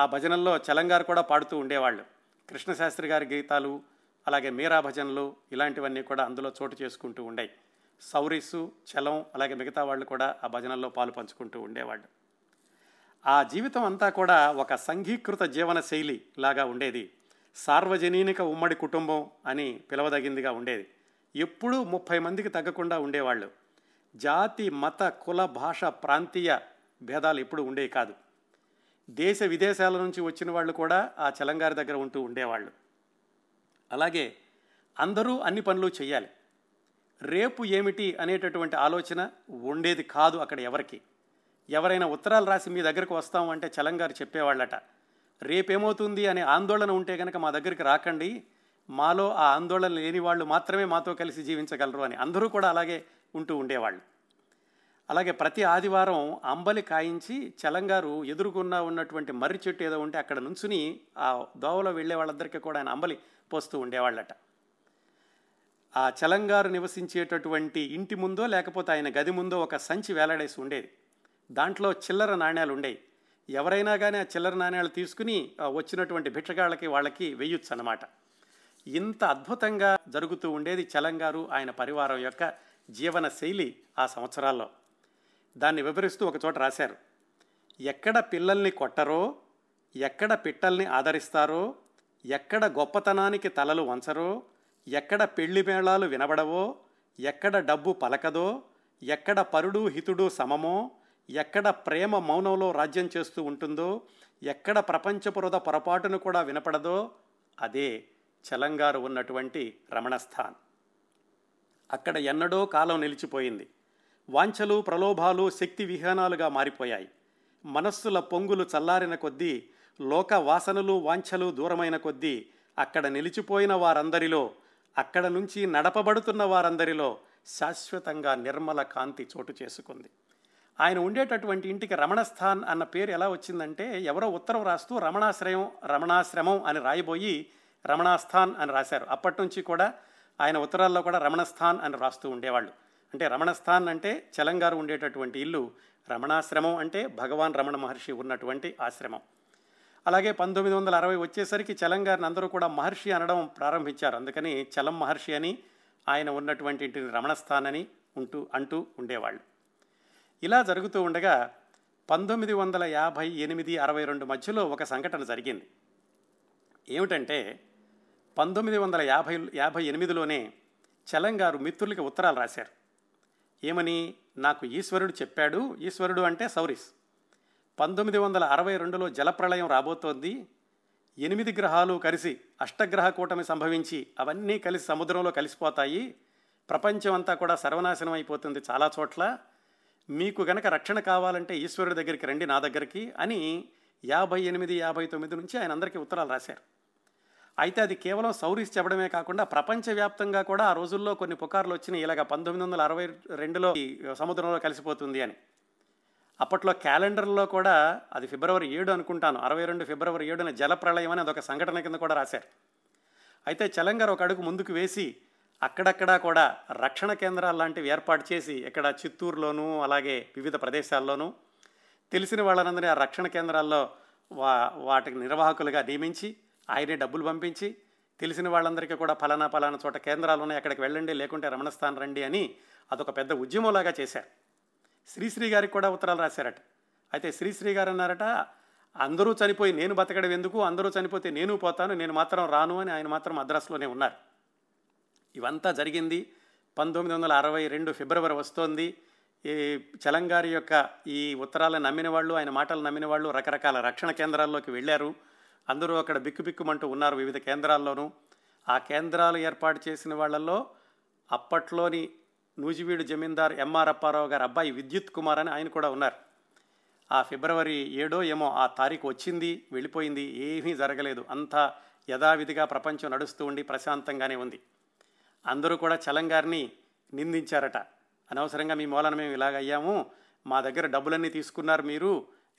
ఆ భజనల్లో చలంగారు కూడా పాడుతూ ఉండేవాళ్ళు. కృష్ణశాస్త్రి గారి గీతాలు అలాగే మీరా భజనలు ఇలాంటివన్నీ కూడా అందులో చోటు చేసుకుంటూ ఉండేవి. సౌరీసు చలం అలాగే మిగతా వాళ్ళు కూడా ఆ భజనల్లో పాలు పంచుకుంటూ ఉండేవాళ్ళు. ఆ జీవితం అంతా కూడా ఒక సంఘీకృత జీవన శైలి లాగా ఉండేది. సార్వజనీనిక ఉమ్మడి కుటుంబం అని పిలవదగిందిగా ఉండేది. ఎప్పుడూ ముప్పై మందికి తగ్గకుండా ఉండేవాళ్ళు. జాతి మత కుల భాష ప్రాంతీయ భేదాలు ఎప్పుడూ ఉండేవి కాదు. దేశ విదేశాల నుంచి వచ్చిన వాళ్ళు కూడా ఆ చలంగారి దగ్గర ఉంటూ ఉండేవాళ్ళు. అలాగే అందరూ అన్ని పనులు చేయాలి, రేపు ఏమిటి అనేటటువంటి ఆలోచన ఉండేది కాదు అక్కడ ఎవరికి. ఎవరైనా ఉత్తరాలు రాసి మీ దగ్గరకు వస్తాము అంటే చలంగారు చెప్పేవాళ్ళట, రేపేమవుతుంది అనే ఆందోళన ఉంటే కనుక మా దగ్గరికి రాకండి, మాలో ఆ ఆందోళన లేని వాళ్ళు మాత్రమే మాతో కలిసి జీవించగలరు అని. అందరూ కూడా అలాగే ఉంటూ ఉండేవాళ్ళు. అలాగే ప్రతి ఆదివారం అంబలి కాయించి చలంగారు ఎదురుకున్న ఉన్నటువంటి మర్రి చెట్టు ఏదో ఉంటే అక్కడ నుంచుని ఆ దోవలో వెళ్ళే వాళ్ళందరికీ కూడా ఆయన అంబలి పోస్తూ ఉండేవాళ్ళట. ఆ చలంగారు నివసించేటటువంటి ఇంటి ముందో లేకపోతే ఆయన గది ముందో ఒక సంచి వేలాడేసి ఉండేది. దాంట్లో చిల్లర నాణ్యాలు ఉండేవి. ఎవరైనా కానీ ఆ చిల్లర నాణ్యాలు తీసుకుని వచ్చినటువంటి భిక్షగాళ్ళకి వాళ్ళకి వేయొచ్చు అన్నమాట. ఇంత అద్భుతంగా జరుగుతూ ఉండేది చలంగారు ఆయన పరివారం యొక్క జీవన శైలి ఆ సంవత్సరాల్లో. దాన్ని వివరిస్తూ ఒకచోట రాశారు, ఎక్కడ పిల్లల్ని కొట్టరో, ఎక్కడ పిట్టల్ని ఆదరిస్తారో, ఎక్కడ గొప్పతనానికి తలలు వంచరో, ఎక్కడ పెళ్లి మేళాలు వినబడవో, ఎక్కడ డబ్బు పలకదో, ఎక్కడ పరుడు హితుడు సమమో, ఎక్కడ ప్రేమ మౌనంలో రాజ్యం చేస్తూ ఉంటుందో, ఎక్కడ ప్రపంచపురద పొరపాటును కూడా వినపడదో, అదే చలంగారు ఉన్నటువంటి రమణస్థాన్. అక్కడ ఎన్నడో కాలం నిలిచిపోయింది. వాంఛలు ప్రలోభాలు శక్తి విహీనాలుగా మారిపోయాయి. మనస్సుల పొంగులు చల్లారిన కొద్దీ, లోక వాసనలు వాంఛలు దూరమైన కొద్దీ అక్కడ నిలిచిపోయిన వారందరిలో, అక్కడ నుంచి నడపబడుతున్న వారందరిలో శాశ్వతంగా నిర్మల కాంతి చోటు చేసుకుంది. ఆయన ఉండేటటువంటి ఇంటికి రమణస్థాన్ అన్న పేరు ఎలా వచ్చిందంటే, ఎవరో ఉత్తరం రాస్తూ రమణాశ్రయం రమణాశ్రమం అని రాయిపోయి రమణాస్థాన్ అని రాశారు. అప్పటి నుంచి కూడా ఆయన ఉత్తరాల్లో కూడా రమణస్థాన్ అని రాస్తూ ఉండేవాళ్ళు. అంటే రమణస్థాన్ అంటే చలంగారు ఉండేటటువంటి ఇల్లు, రమణాశ్రమం అంటే భగవాన్ రమణ మహర్షి ఉన్నటువంటి ఆశ్రమం. అలాగే పంతొమ్మిది వందల అరవై వచ్చేసరికి చలంగారిని అందరూ కూడా మహర్షి అనడం ప్రారంభించారు. అందుకని చలం మహర్షి అని, ఆయన ఉన్నటువంటి ఇంటిని రమణస్థాన్ అని ఉంటూ అంటూ ఉండేవాళ్ళు. ఇలా జరుగుతూ ఉండగా పంతొమ్మిది వందల యాభై ఎనిమిది అరవై రెండు మధ్యలో ఒక సంఘటన జరిగింది. ఏమిటంటే పంతొమ్మిది వందల యాభై యాభై ఎనిమిదిలోనే చలంగారు మిత్రులకి ఉత్తరాలు రాశారు. ఏమని, నాకు ఈశ్వరుడు చెప్పాడు, ఈశ్వరుడు అంటే సౌరీస్, పంతొమ్మిది వందల అరవై రెండులో జలప్రళయం రాబోతోంది, ఎనిమిది గ్రహాలు కలిసి అష్టగ్రహ కూటమి సంభవించి అవన్నీ కలిసి సముద్రంలో కలిసిపోతాయి, ప్రపంచం అంతా కూడా సర్వనాశనం అయిపోతుంది చాలా చోట్ల, మీకు గనక రక్షణ కావాలంటే ఈశ్వరుడి దగ్గరికి రండి, నా దగ్గరికి అని యాభై ఎనిమిది యాభై తొమ్మిది నుంచి ఆయన అందరికీ ఉత్తరాలు రాశారు. అయితే అది కేవలం సౌరీస్ చెప్పడమే కాకుండా ప్రపంచవ్యాప్తంగా కూడా ఆ రోజుల్లో కొన్ని పుకార్లు వచ్చినాయి, ఇలాగ పంతొమ్మిది వందల అరవై రెండులో సముద్రంలో కలిసిపోతుంది అని. అప్పట్లో క్యాలెండర్లో కూడా అది ఫిబ్రవరి ఏడు అనుకుంటాను, అరవై రెండు ఫిబ్రవరి ఏడున జలప్రళయం అని అదొక సంఘటన కింద కూడా రాశారు. అయితే చలంగారు ఒక అడుగు ముందుకు వేసి అక్కడక్కడా కూడా రక్షణ కేంద్రాలు లాంటివి ఏర్పాటు చేసి, ఇక్కడ చిత్తూరులోనూ అలాగే వివిధ ప్రదేశాల్లోనూ తెలిసిన వాళ్ళందరినీ ఆ రక్షణ కేంద్రాల్లో వా వాటికి నిర్వాహకులుగా నియమించి ఆయనే డబ్బులు పంపించి తెలిసిన వాళ్ళందరికీ కూడా ఫలానా ఫలానా చోట కేంద్రాలు ఉన్నాయి, అక్కడికి వెళ్ళండి, లేకుంటే రమణస్థానం రండి అని అదొక పెద్ద ఉద్యమంలాగా చేశారు. శ్రీశ్రీ గారికి కూడా ఉత్తరాలు రాశారట. అయితే శ్రీశ్రీ గారు అన్నారట, అందరూ చనిపోయి నేను బతకడం ఎందుకు, అందరూ చనిపోతే నేను పోతాను, నేను మాత్రం రాను అని. ఆయన మాత్రం మద్రాసులోనే ఉన్నారు. ఇవంతా జరిగింది పంతొమ్మిది వందల అరవై రెండు ఫిబ్రవరి వస్తోంది. ఈ చలంగారి యొక్క ఈ ఉత్తరాలను నమ్మిన వాళ్ళు, ఆయన మాటలు నమ్మిన వాళ్ళు రకరకాల రక్షణ కేంద్రాల్లోకి వెళ్ళారు. అందరూ అక్కడ బిక్కుబిక్కుమంటూ ఉన్నారు వివిధ కేంద్రాల్లోనూ. ఆ కేంద్రాలు ఏర్పాటు చేసిన వాళ్ళల్లో అప్పట్లోని నూజివీడు జమీందార్ ఎంఆర్ అప్పారావు గారు అబ్బాయి విద్యుత్ కుమార్ అని ఆయన కూడా ఉన్నారు. ఆ ఫిబ్రవరి ఏడో ఏమో ఆ తారీఖు వచ్చింది, వెళ్ళిపోయింది, ఏమీ జరగలేదు. అంతా యథావిధిగా ప్రపంచం నడుస్తూ ఉండి ప్రశాంతంగానే ఉంది. అందరూ కూడా చలంగారిని నిందించారట. అనవసరంగా మీ మూలాన మేము ఇలాగ అయ్యాము, మా దగ్గర డబ్బులన్నీ తీసుకున్నారు మీరు,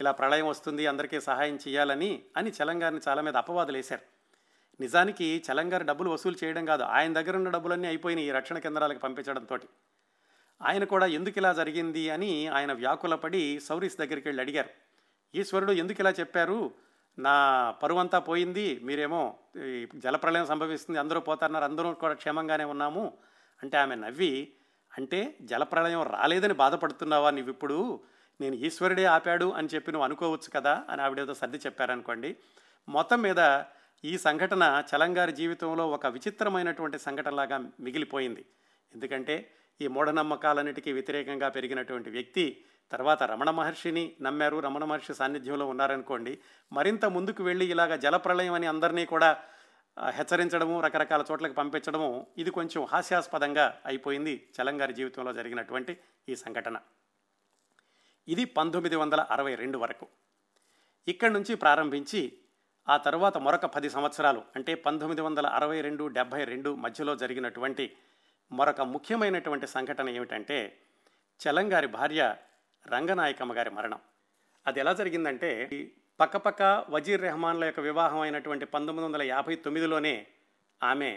ఇలా ప్రళయం వస్తుంది అందరికీ సహాయం చేయాలని అని చలంగారిని చాలా మీద అపవాదులు వేశారు. నిజానికి చలంగారు డబ్బులు వసూలు చేయడం కాదు, ఆయన దగ్గర ఉన్న డబ్బులన్నీ అయిపోయినాయి ఈ రక్షణ కేంద్రాలకు పంపించడంతో. ఆయన కూడా ఎందుకు ఇలా జరిగింది అని ఆయన వ్యాకులపడి సౌరీస్ దగ్గరికి వెళ్ళి అడిగారు, ఈశ్వరుడు ఎందుకు ఇలా చెప్పారు, నా పరువంతా పోయింది, మీరేమో జలప్రళయం సంభవిస్తుంది, అందరూ పోతారన్నారు, అందరూ కూడా క్షేమంగానే ఉన్నాము అంటే ఆమె నవ్వి, అంటే జలప్రళయం రాలేదని బాధపడుతున్నావా నువ్వు, ఇప్పుడు నేను ఈశ్వరుడే ఆపాడు అని చెప్పి నువ్వు అనుకోవచ్చు కదా అని ఆవిడేదో సర్ది చెప్పారనుకోండి. మొత్తం మీద ఈ సంఘటన చలంగారి జీవితంలో ఒక విచిత్రమైనటువంటి సంఘటనలాగా మిగిలిపోయింది. ఎందుకంటే ఈ మూఢనమ్మకాలన్నిటికీ వ్యతిరేకంగా పెరిగినటువంటి వ్యక్తి తర్వాత రమణ మహర్షిని నమ్మారు, రమణ మహర్షి సాన్నిధ్యంలో ఉన్నారనుకోండి, మరింత ముందుకు వెళ్ళి ఇలాగ జలప్రళయం అని అందరినీ కూడా హెచ్చరించడము, రకరకాల చోట్లకు పంపించడము, ఇది కొంచెం హాస్యాస్పదంగా అయిపోయింది చలంగారి జీవితంలో జరిగినటువంటి ఈ సంఘటన. ఇది పంతొమ్మిది వందల అరవై రెండు వరకు. ఇక్కడి నుంచి ప్రారంభించి ఆ తర్వాత మరొక పది సంవత్సరాలు అంటే పంతొమ్మిది వందల అరవై రెండు డెబ్భై రెండు మధ్యలో జరిగినటువంటి మరొక ముఖ్యమైనటువంటి సంఘటన ఏమిటంటే చలంగారి భార్య రంగనాయకమ్మ గారి మరణం. అది ఎలా జరిగిందంటే పక్కపక్క వజీర్ రెహమాన్ల యొక్క వివాహం అయినటువంటి పంతొమ్మిది వందల యాభై తొమ్మిదిలోనే ఆమె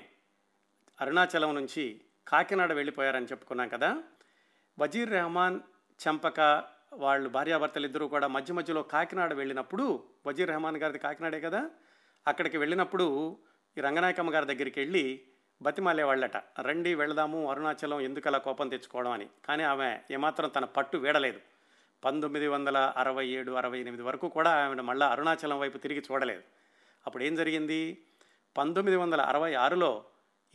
అరుణాచలం నుంచి కాకినాడ వెళ్ళిపోయారని చెప్పుకున్నాం కదా. వజీర్ రెహమాన్ చంపక వాళ్ళు భార్యాభర్తలు ఇద్దరూ కూడా మధ్య మధ్యలో కాకినాడ వెళ్ళినప్పుడు, వజీర్ రెహమాన్ గారిది కాకినాడే కదా, అక్కడికి వెళ్ళినప్పుడు ఈ రంగనాయకమ్మ గారి దగ్గరికి వెళ్ళి బతిమాలే వాళ్ళట, రండి వెళదాము అరుణాచలం, ఎందుకు అలా కోపం తెచ్చుకోవడం అని. కానీ ఆమె ఏమాత్రం తన పట్టు వీడలేదు. పంతొమ్మిది వందల అరవై ఏడు అరవై ఎనిమిది వరకు కూడా ఆమె మళ్ళీ అరుణాచలం వైపు తిరిగి చూడలేదు. అప్పుడు ఏం జరిగింది, పంతొమ్మిది వందల అరవై ఆరులో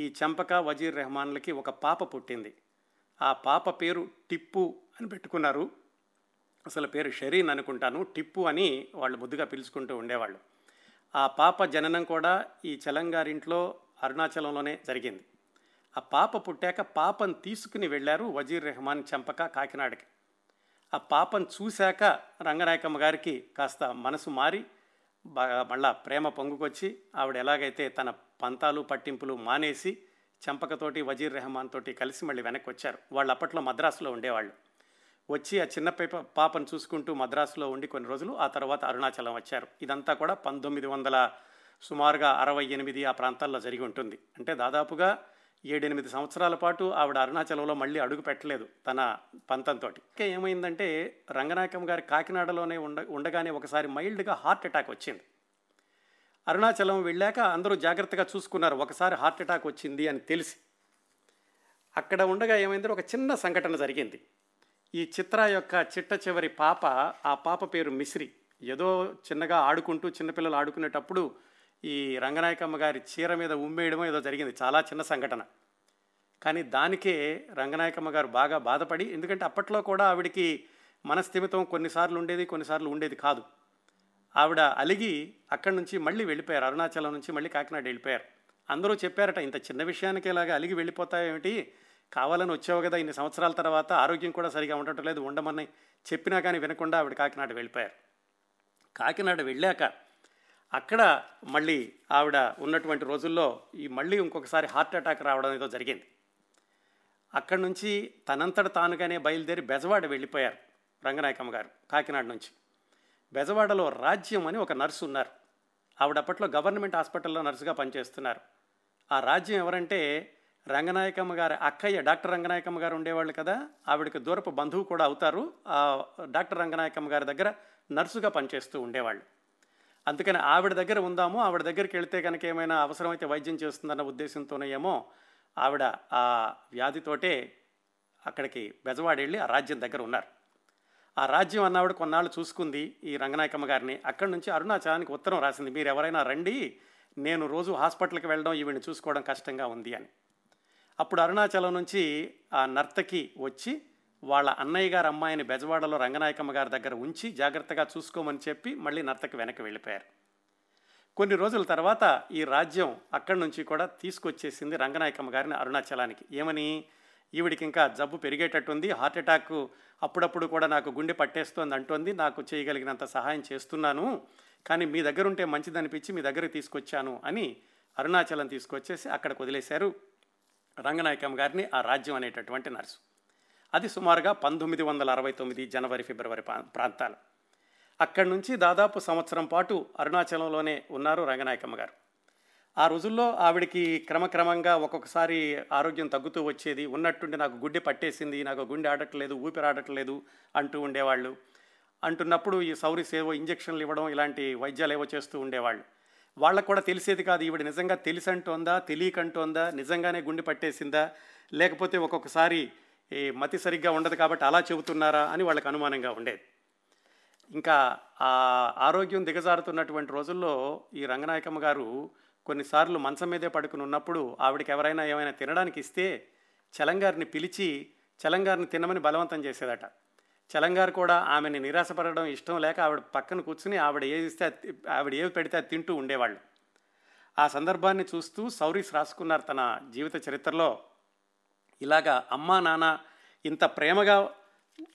ఈ చంపక వజీర్ రెహమాన్లకి ఒక పాప పుట్టింది. ఆ పాప పేరు టిప్పు అని పెట్టుకున్నారు. అసలు పేరు షరీన్ అనుకుంటాను, టిప్పు అని వాళ్ళు ముద్దుగా పిలుచుకుంటూ ఉండేవాళ్ళు. ఆ పాప జననం కూడా ఈ చలంగారింట్లో అరుణాచలంలోనే జరిగింది. ఆ పాప పుట్టాక పాపను తీసుకుని వెళ్ళారు వజీర్ రెహమాన్ చంపక కాకినాడకి. ఆ పాపను చూశాక రంగనాయకమ్మ గారికి కాస్త మనసు మారి మళ్ళా ప్రేమ పొంగుకొచ్చి ఆవిడ ఎలాగైతే తన పంతాలు పట్టింపులు మానేసి చంపకతోటి వజీర్ రెహమాన్ తోటి కలిసి మళ్ళీ వెనక్కి వచ్చారు. వాళ్ళు అప్పట్లో మద్రాసులో ఉండేవాళ్ళు. వచ్చి ఆ చిన్న పేప పాపను చూసుకుంటూ మద్రాసులో ఉండి కొన్ని రోజులు ఆ తర్వాత అరుణాచలం వచ్చారు. ఇదంతా కూడా పంతొమ్మిది వందల సుమారుగా అరవై ఎనిమిది ఆ ప్రాంతాల్లో జరిగి ఉంటుంది. అంటే దాదాపుగా ఏడెనిమిది సంవత్సరాల పాటు ఆవిడ అరుణాచలంలో మళ్ళీ అడుగు పెట్టలేదు తన పంతంతో. ఇంకా ఏమైందంటే రంగనాయకమ్మ గారి కాకినాడలోనే ఉండ ఉండగానే ఒకసారి మైల్డ్గా హార్ట్ అటాక్ వచ్చింది. అరుణాచలం వెళ్ళాక అందరూ జాగ్రత్తగా చూసుకున్నారు, ఒకసారి హార్ట్ అటాక్ వచ్చింది అని తెలిసి. అక్కడ ఉండగా ఏమైందంటే ఒక చిన్న సంఘటన జరిగింది. ఈ చిత్ర యొక్క చిట్ట చివరి పాప, ఆ పాప పేరు మిశ్రీ, ఏదో చిన్నగా ఆడుకుంటూ చిన్నపిల్లలు ఆడుకునేటప్పుడు ఈ రంగనాయకమ్మ గారి చీర మీద ఉమ్మేయడమో ఏదో జరిగింది. చాలా చిన్న సంఘటన, కానీ దానికే రంగనాయకమ్మ గారు బాగా బాధపడి, ఎందుకంటే అప్పట్లో కూడా ఆవిడికి మనస్థిమితం కొన్నిసార్లు ఉండేది, కొన్నిసార్లు ఉండేది కాదు. ఆవిడ అలిగి అక్కడి నుంచి మళ్ళీ వెళ్ళిపోయారు, అరుణాచలం నుంచి మళ్ళీ కాకినాడ వెళ్ళిపోయారు. అందరూ చెప్పారట, ఇంత చిన్న విషయానికి ఇలాగా అలిగి వెళ్ళిపోతాయేమిటి, కావాలని వచ్చావు కదా, ఇన్ని సంవత్సరాల తర్వాత ఆరోగ్యం కూడా సరిగా ఉండటం లేదు, ఉండమని చెప్పినా కానీ వినకుండా ఆవిడ కాకినాడ వెళ్ళిపోయారు. కాకినాడ వెళ్ళాక అక్కడ మళ్ళీ ఆవిడ ఉన్నటువంటి రోజుల్లో ఈ మళ్ళీ ఇంకొకసారి హార్ట్ అటాక్ రావడం ఏదో జరిగింది. అక్కడి నుంచి తనంతట తానుగానే బయలుదేరి బెజవాడ వెళ్ళిపోయారు రంగనాయకమ్మ గారు కాకినాడ నుంచి. బెజవాడలో రాజ్యం అని ఒక నర్సు ఉన్నారు. ఆవిడ అప్పట్లో గవర్నమెంట్ హాస్పిటల్లో నర్సుగా పనిచేస్తున్నారు. ఆ రాజ్యం ఎవరంటే రంగనాయకమ్మ గారు అక్కయ్య డాక్టర్ రంగనాయకమ్మ గారు ఉండేవాళ్ళు కదా, ఆవిడకి దూరపు బంధువు కూడా అవుతారు. ఆ డాక్టర్ రంగనాయకమ్మ గారి దగ్గర నర్సుగా పనిచేస్తూ ఉండేవాళ్ళు. అందుకని ఆవిడ దగ్గర ఉందాము, ఆవిడ దగ్గరికి వెళితే కనుక ఏమైనా అవసరమైతే వైద్యం చేస్తుందన్న ఉద్దేశంతోనేమో ఆవిడ ఆ వ్యాధితోటే అక్కడికి బెజవాడ వెళ్ళి ఆ రాజ్యం దగ్గర ఉన్నారు. ఆ రాజ్యం అన్నావిడ కొన్నాళ్ళు చూసుకుంది ఈ రంగనాయకమ్మ గారిని. అక్కడి నుంచి అరుణాచలానికి ఉత్తరం రాసింది, మీరు ఎవరైనా రండి, నేను రోజు హాస్పిటల్కి వెళ్ళడం ఈవిని చూసుకోవడం కష్టంగా ఉంది అని. అప్పుడు అరుణాచలం నుంచి ఆ నర్తకి వచ్చి వాళ్ళ అన్నయ్య గారు అమ్మాయిని బెజవాడలో రంగనాయకమ్మ గారి దగ్గర ఉంచి జాగ్రత్తగా చూసుకోమని చెప్పి మళ్ళీ నర్తకి వెనక్కి వెళ్ళిపోయారు. కొన్ని రోజుల తర్వాత ఈ రాజ్యం అక్కడి నుంచి కూడా తీసుకొచ్చేసింది రంగనాయకమ్మ గారిని అరుణాచలానికి. ఏమని, ఈవిడికి ఇంకా జబ్బు పెరిగేటట్టుంది, హార్ట్అటాక్ అప్పుడప్పుడు కూడా నాకు గుండె పట్టేస్తోంది అంటోంది, నాకు చేయగలిగినంత సహాయం చేస్తున్నాను, కానీ మీ దగ్గర ఉంటే మంచిదనిపించి మీ దగ్గర తీసుకొచ్చాను అని అరుణాచలం తీసుకొచ్చేసి అక్కడికి వదిలేశారు రంగనాయకమ్మ గారిని ఆ రాజ్యం అనేటటువంటి నర్సు. అది సుమారుగా పంతొమ్మిది వందల అరవై తొమ్మిది జనవరి ఫిబ్రవరి ప్రాంతాలు. అక్కడి నుంచి దాదాపు సంవత్సరం పాటు అరుణాచలంలోనే ఉన్నారు రంగనాయకమ్మ గారు. ఆ రోజుల్లో ఆవిడికి క్రమక్రమంగా ఒక్కొక్కసారి ఆరోగ్యం తగ్గుతూ వచ్చేది. ఉన్నట్టుండి నాకు గుడ్డి పట్టేసింది, నాకు గుండె ఆడట్లేదు, ఊపిరి ఆడట్లేదు అంటూ ఉండేవాళ్ళు. అంటున్నప్పుడు ఈ సౌరీస్ ఏవో ఇంజక్షన్లు ఇవ్వడం ఇలాంటి వైద్యాలు ఏవో చేస్తూ ఉండేవాళ్ళు. వాళ్ళకు కూడా తెలిసేది కాదు ఈవిడ నిజంగా తెలిసి అంటోందా తెలియకంటోందా, నిజంగానే గుండె పట్టేసిందా, లేకపోతే ఒక్కొక్కసారి ఈ మతి సరిగ్గా ఉండదు కాబట్టి అలా చెబుతున్నారా అని వాళ్ళకి అనుమానంగా ఉండేది. ఇంకా ఆ ఆరోగ్యం దిగజారుతున్నటువంటి రోజుల్లో ఈ రంగనాయకమ్మ గారు కొన్నిసార్లు మంచం మీదే పడుకుని ఉన్నప్పుడు ఆవిడకి ఎవరైనా ఏమైనా తినడానికి ఇస్తే చలంగారిని పిలిచి చలంగారిని తినమని బలవంతం చేసేదట. చలంగారు కూడా ఆమెని నిరాశపడడం ఇష్టం లేక ఆవిడ పక్కన కూర్చుని ఆవిడ ఏది ఇస్తే ఆవిడ ఏది పెడితే అది తింటూ ఉండేవాళ్ళు. ఆ సందర్భాన్ని చూస్తూ సౌరీస్ రాసుకున్నారు తన జీవిత చరిత్రలో, ఇలాగా అమ్మా నాన్న ఇంత ప్రేమగా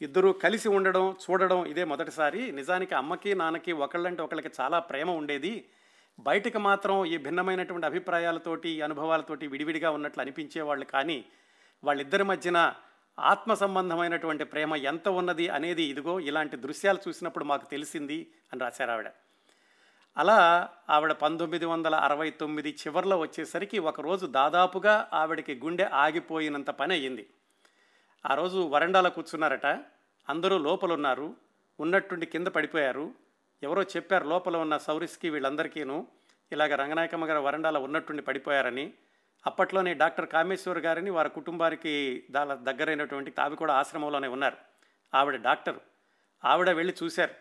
ఇద్దరూ కలిసి ఉండడం చూడడం ఇదే మొదటిసారి. నిజానికి అమ్మకి నాన్నకి ఒకళ్ళంటే ఒకళ్ళకి చాలా ప్రేమ ఉండేది, బయటకు మాత్రం ఈ భిన్నమైనటువంటి అభిప్రాయాలతోటి అనుభవాలతోటి విడివిడిగా ఉన్నట్లు అనిపించేవాళ్ళు. కానీ వాళ్ళిద్దరి మధ్యన ఆత్మ సంబంధమైనటువంటి ప్రేమ ఎంత ఉన్నది అనేది ఇదిగో ఇలాంటి దృశ్యాలు చూసినప్పుడు మాకు తెలిసింది అని రాశారు ఆవిడ. అలా ఆవిడ పంతొమ్మిది వందల అరవై తొమ్మిది చివరిలో వచ్చేసరికి ఒకరోజు దాదాపుగా ఆవిడకి గుండె ఆగిపోయినంత పని అయ్యింది. ఆ రోజు వరండాలో కూర్చున్నారట, అందరూ లోపలున్నారు, ఉన్నట్టుండి కింద పడిపోయారు. ఎవరో చెప్పారు లోపల ఉన్న సౌరీస్కి వీళ్ళందరికీను ఇలాగ రంగనాయకమ్మ గారు వరండాలో ఉన్నట్టుండి పడిపోయారని. అప్పట్లోనే డాక్టర్ కామేశ్వర్ గారిని వారి కుటుంబానికి దాని దగ్గరైనటువంటి తావి కూడా ఆశ్రమంలోనే ఉన్నారు, ఆవిడ డాక్టరు. ఆవిడ వెళ్ళి చూశారు,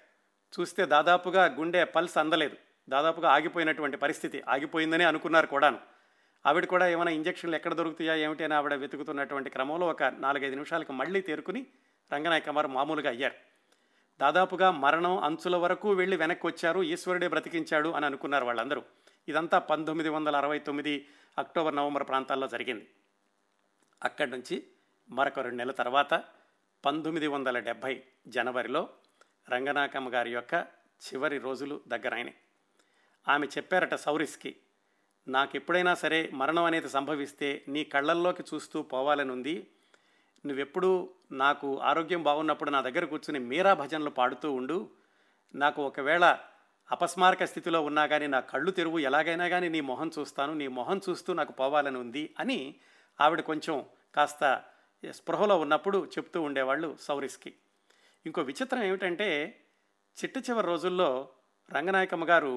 చూస్తే దాదాపుగా గుండె పల్స్ అందలేదు, దాదాపుగా ఆగిపోయినటువంటి పరిస్థితి, ఆగిపోయిందని అనుకున్నారు కూడాను. ఆవిడ కూడా ఏమైనా ఇంజక్షన్లు ఎక్కడ దొరుకుతాయా ఏమిటి అని ఆవిడ వెతుకుతున్నటువంటి క్రమంలో ఒక నాలుగైదు నిమిషాలకు మళ్ళీ తేరుకుని రంగనాయకమ్మ గారు మామూలుగా అయ్యారు. దాదాపుగా మరణం అంచుల వరకు వెళ్ళి వెనక్కి వచ్చారు, ఈశ్వరుడే బ్రతికించాడు అని అనుకున్నారు వాళ్ళందరూ. ఇదంతా పంతొమ్మిది వందల అరవై తొమ్మిది అక్టోబర్ నవంబర్ ప్రాంతాల్లో జరిగింది. అక్కడి నుంచి మరొక రెండు నెలల తర్వాత పంతొమ్మిది వందల డెబ్భై జనవరిలో రంగనాయకమ్మ గారి యొక్క చివరి రోజులు దగ్గరైనవి. ఆమె చెప్పారట సౌరీస్కి, నాకు ఎప్పుడైనా సరే మరణం అనేది సంభవిస్తే నీ కళ్ళల్లోకి చూస్తూ పోవాలని ఉంది, నువ్వెప్పుడు నాకు ఆరోగ్యం బాగున్నప్పుడు నా దగ్గర కూర్చుని మీరా భజనలు పాడుతూ ఉండు, నాకు ఒకవేళ అపస్మారక స్థితిలో ఉన్నా కానీ నా కళ్ళు తెరువు, ఎలాగైనా కానీ నీ మొహం చూస్తాను, నీ మొహం చూస్తూ నాకు పోవాలని ఉంది అని ఆవిడ కొంచెం కాస్త స్పృహలో ఉన్నప్పుడు చెప్తూ ఉండేవాళ్ళు సౌరీస్కి. ఇంకో విచిత్రం ఏమిటంటే చిట్ట చివరి రోజుల్లో రంగనాయకమ్మ గారు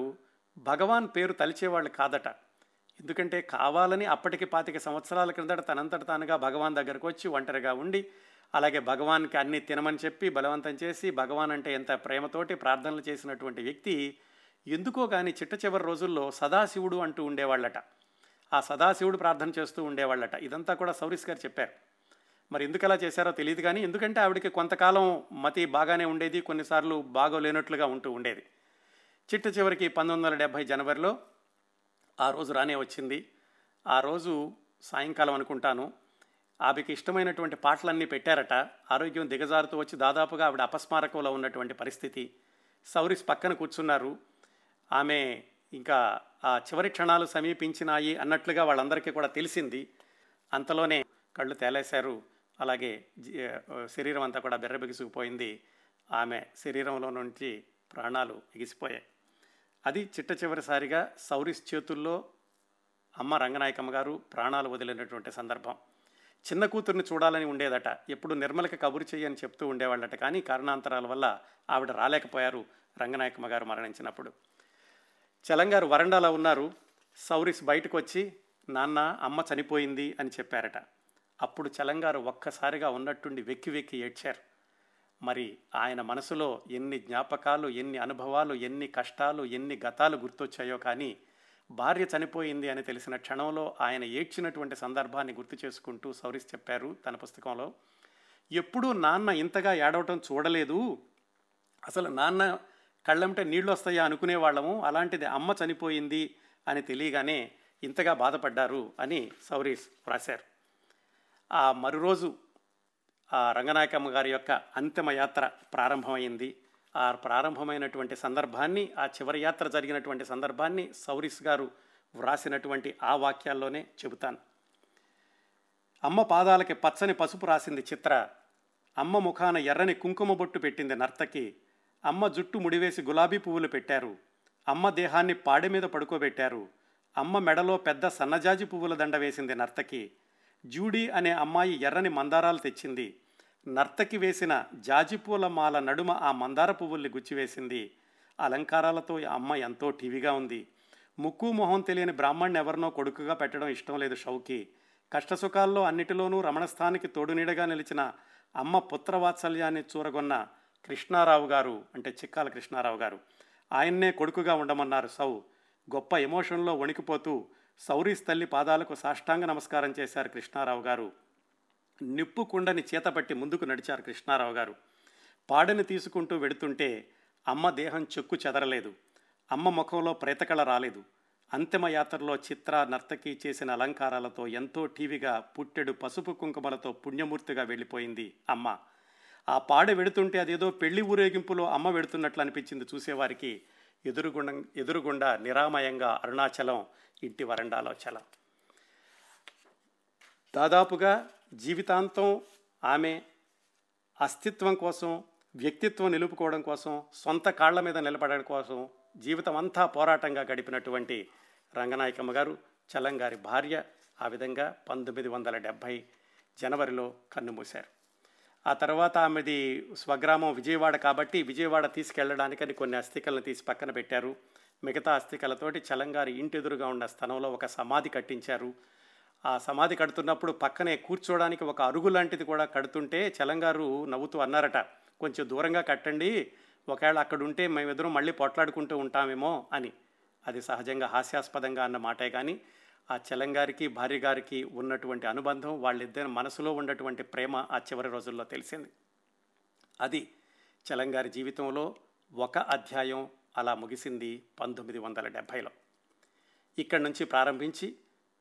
భగవాన్ పేరు తలిచేవాళ్ళు కాదట. ఎందుకంటే కావాలని అప్పటికి పాతిక సంవత్సరాల క్రిందట తనంతట తానుగా భగవాన్ దగ్గరకు వచ్చి ఒంటరిగా ఉండి అలాగే భగవాన్కి అన్నీ తినమని చెప్పి బలవంతం చేసి భగవాన్ అంటే ఎంత ప్రేమతోటి ప్రార్థనలు చేసినటువంటి వ్యక్తి ఎందుకో కానీ చిట్ట చివరి రోజుల్లో సదాశివుడు అంటూ ఉండేవాళ్ళట. ఆ సదాశివుడు ప్రార్థన చేస్తూ ఉండేవాళ్ళట. ఇదంతా కూడా సౌరీస్ గారు చెప్పారు. మరి ఎందుకు అలా చేశారో తెలియదు కానీ, ఎందుకంటే ఆవిడకి కొంతకాలం మతి బాగానే ఉండేది, కొన్నిసార్లు బాగోలేనట్లుగా ఉంటూ ఉండేది. చిట్ట చివరికి పంతొమ్మిది వందల డెబ్భై జనవరిలో ఆ రోజు రానే వచ్చింది. ఆ రోజు సాయంకాలం అనుకుంటాను ఆవికి ఇష్టమైనటువంటి పాటలన్నీ పెట్టారట. ఆరోగ్యం దిగజారుతూ వచ్చి దాదాపుగా ఆవిడ అపస్మారకంలో ఉన్నటువంటి పరిస్థితి, సౌరిస్ పక్కన కూర్చున్నారు. ఆమె ఇంకా ఆ చివరి క్షణాలు సమీపించినాయి అన్నట్లుగా వాళ్ళందరికీ కూడా తెలిసింది. అంతలోనే కళ్ళు తేలేశారు. అలాగే శరీరం అంతా కూడా బెర్రబెగిసిపోయింది. ఆమె శరీరంలో నుంచి ప్రాణాలు ఎగిసిపోయాయి. అది చిట్ట చివరిసారిగా సౌరిస్ చేతుల్లో అమ్మ రంగనాయకమ్మ గారు ప్రాణాలు వదిలినటువంటి సందర్భం. చిన్న కూతుర్ని చూడాలని ఉండేదట, ఎప్పుడు నిర్మలకి కబురు చేయని చెప్తూ ఉండేవాళ్ళట. కానీ కారణాంతరాల వల్ల ఆవిడ రాలేకపోయారు రంగనాయకమ్మ గారు మరణించినప్పుడు. చలంగారు వరండాలో ఉన్నారు. సౌరిస్ బయటకు వచ్చి నాన్న అమ్మ చనిపోయింది అని చెప్పారట. అప్పుడు చలంగారు ఒక్కసారిగా ఉన్నట్టుండి వెక్కి వెక్కి ఏడ్చారు. మరి ఆయన మనసులో ఎన్ని జ్ఞాపకాలు, ఎన్ని అనుభవాలు, ఎన్ని కష్టాలు, ఎన్ని గతాలు గుర్తొచ్చాయో. కానీ భార్య చనిపోయింది అని తెలిసిన క్షణంలో ఆయన ఏడ్చినటువంటి సందర్భాన్ని గుర్తు చేసుకుంటూ సౌరిస్ చెప్పారు తన పుస్తకంలో, ఎప్పుడూ నాన్న ఇంతగా ఏడవటం చూడలేదు, అసలు నాన్న కళ్ళంటే నీళ్ళు వస్తాయా అనుకునేవాళ్ళము, అలాంటిది అమ్మ చనిపోయింది అని తెలియగానే ఇంతగా బాధపడ్డారు అని సౌరిస్ రాశారు. ఆ మరురోజు ఆ రంగనాయకమ్మ గారి యొక్క అంతిమయాత్ర ప్రారంభమైంది. ఆ ప్రారంభమైనటువంటి సందర్భాన్ని, ఆ చివరి యాత్ర జరిగినటువంటి సందర్భాన్ని సౌరిస్ గారు వ్రాసినటువంటి ఆ వాక్యాల్లోనే చెబుతాను. అమ్మ పాదాలకి పచ్చని పసుపు రాసింది చిత్ర, అమ్మ ముఖాన ఎర్రని కుంకుమ బొట్టు పెట్టింది నర్తకి, అమ్మ జుట్టు ముడివేసి గులాబీ పువ్వులు పెట్టారు, అమ్మ దేహాన్ని పాడె మీద పడుకోబెట్టారు, అమ్మ మెడలో పెద్ద సన్నజాజి పువ్వుల దండ వేసింది నర్తకి, జూడీ అనే అమ్మాయి ఎర్రని మందారాలు తెచ్చింది, నర్తకి వేసిన జాజిపూల మాల నడుమ ఆ మందార పువ్వుల్ని గుచ్చివేసింది, అలంకారాలతో అమ్మ ఎంతో టీవీగా ఉంది, ముక్కు మొహం తెలియని బ్రాహ్మణ్ని ఎవరినో కొడుకుగా పెట్టడం ఇష్టం లేదు షౌకి, కష్టసుఖాల్లో అన్నిటిలోనూ రమణస్థానికి తోడునీడగా నిలిచిన అమ్మ పుత్రవాత్సల్యాన్ని చూరగొన్న కృష్ణారావు గారు, అంటే చిక్కాల కృష్ణారావు గారు, ఆయన్నే కొడుకుగా ఉండమన్నారు సౌ. గొప్ప ఎమోషన్లో వణికిపోతూ సౌరీస్ తల్లి పాదాలకు సాష్టాంగ నమస్కారం చేశారు కృష్ణారావు గారు. నిప్పు కుండని చేతపట్టి ముందుకు నడిచారు కృష్ణారావు గారు. పాడని తీసుకుంటూ వెడుతుంటే అమ్మ దేహం చెక్కు చెదరలేదు, అమ్మ ముఖంలో ప్రేతకళ రాలేదు. అంతిమయాత్రలో చిత్ర నర్తకి చేసిన అలంకారాలతో ఎంతో టీవీగా పుట్టెడు పసుపు కుంకుమలతో పుణ్యమూర్తిగా వెళ్ళిపోయింది అమ్మ. ఆ పాడ వెడుతుంటే అదేదో పెళ్లి ఊరేగింపులో అమ్మ వెడుతున్నట్లు అనిపించింది చూసేవారికి. ఎదురుగుండ ఎదురుగుండా నిరామయంగా అరుణాచలం, ఇంటి వరండాలో చలం. దాదాపుగా జీవితాంతం ఆమె అస్తిత్వం కోసం, వ్యక్తిత్వం నిలుపుకోవడం కోసం, సొంత కాళ్ల మీద నిలబడడం కోసం జీవితం అంతా పోరాటంగా గడిపినటువంటి రంగనాయకమ్మ గారు చలంగారి భార్య ఆ విధంగా పంతొమ్మిది వందల డెబ్భై జనవరిలో కన్నుమూశారు. ఆ తర్వాత ఆమెది స్వగ్రామం విజయవాడ కాబట్టి విజయవాడ తీసుకెళ్లడానికని కొన్ని అస్థికలను తీసి పక్కన పెట్టారు. మిగతా అస్థికలతోటి చలంగారి ఇంటి ఎదురుగా ఉన్న స్థలంలో ఒక సమాధి కట్టించారు. ఆ సమాధి కడుతున్నప్పుడు పక్కనే కూర్చోడానికి ఒక అరుగు లాంటిది కూడా కడుతుంటే చలంగారు నవ్వుతూ అన్నారట, కొంచెం దూరంగా కట్టండి, ఒకవేళ అక్కడుంటే మేమిద్దరం మళ్ళీ పోట్లాడుకుంటూ ఉంటామేమో అని. అది సహజంగా హాస్యాస్పదంగా అన్న మాటే కానీ ఆ చలంగారికి భార్య గారికి ఉన్నటువంటి అనుబంధం, వాళ్ళిద్దరి మనసులో ఉన్నటువంటి ప్రేమ ఆ చివరి రోజుల్లో తెలిసింది. అది చలంగారి జీవితంలో ఒక అధ్యాయం అలా ముగిసింది పంతొమ్మిది వందల డెబ్భైలో. ఇక్కడి నుంచి ప్రారంభించి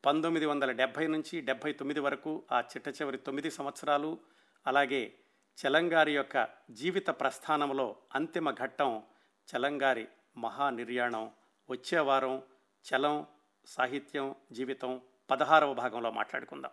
పంతొమ్మిది వందల డెబ్భై నుంచి డెబ్భై తొమ్మిది వరకు ఆ చిట్ట చివరి తొమ్మిది సంవత్సరాలు, అలాగే చలంగారి యొక్క జీవిత ప్రస్థానంలో అంతిమ ఘట్టం చలంగారి మహానిర్యాణం. వచ్చే వారం చలం సాహిత్యం జీవితం పదహారవ భాగంలో మాట్లాడుకుందాం.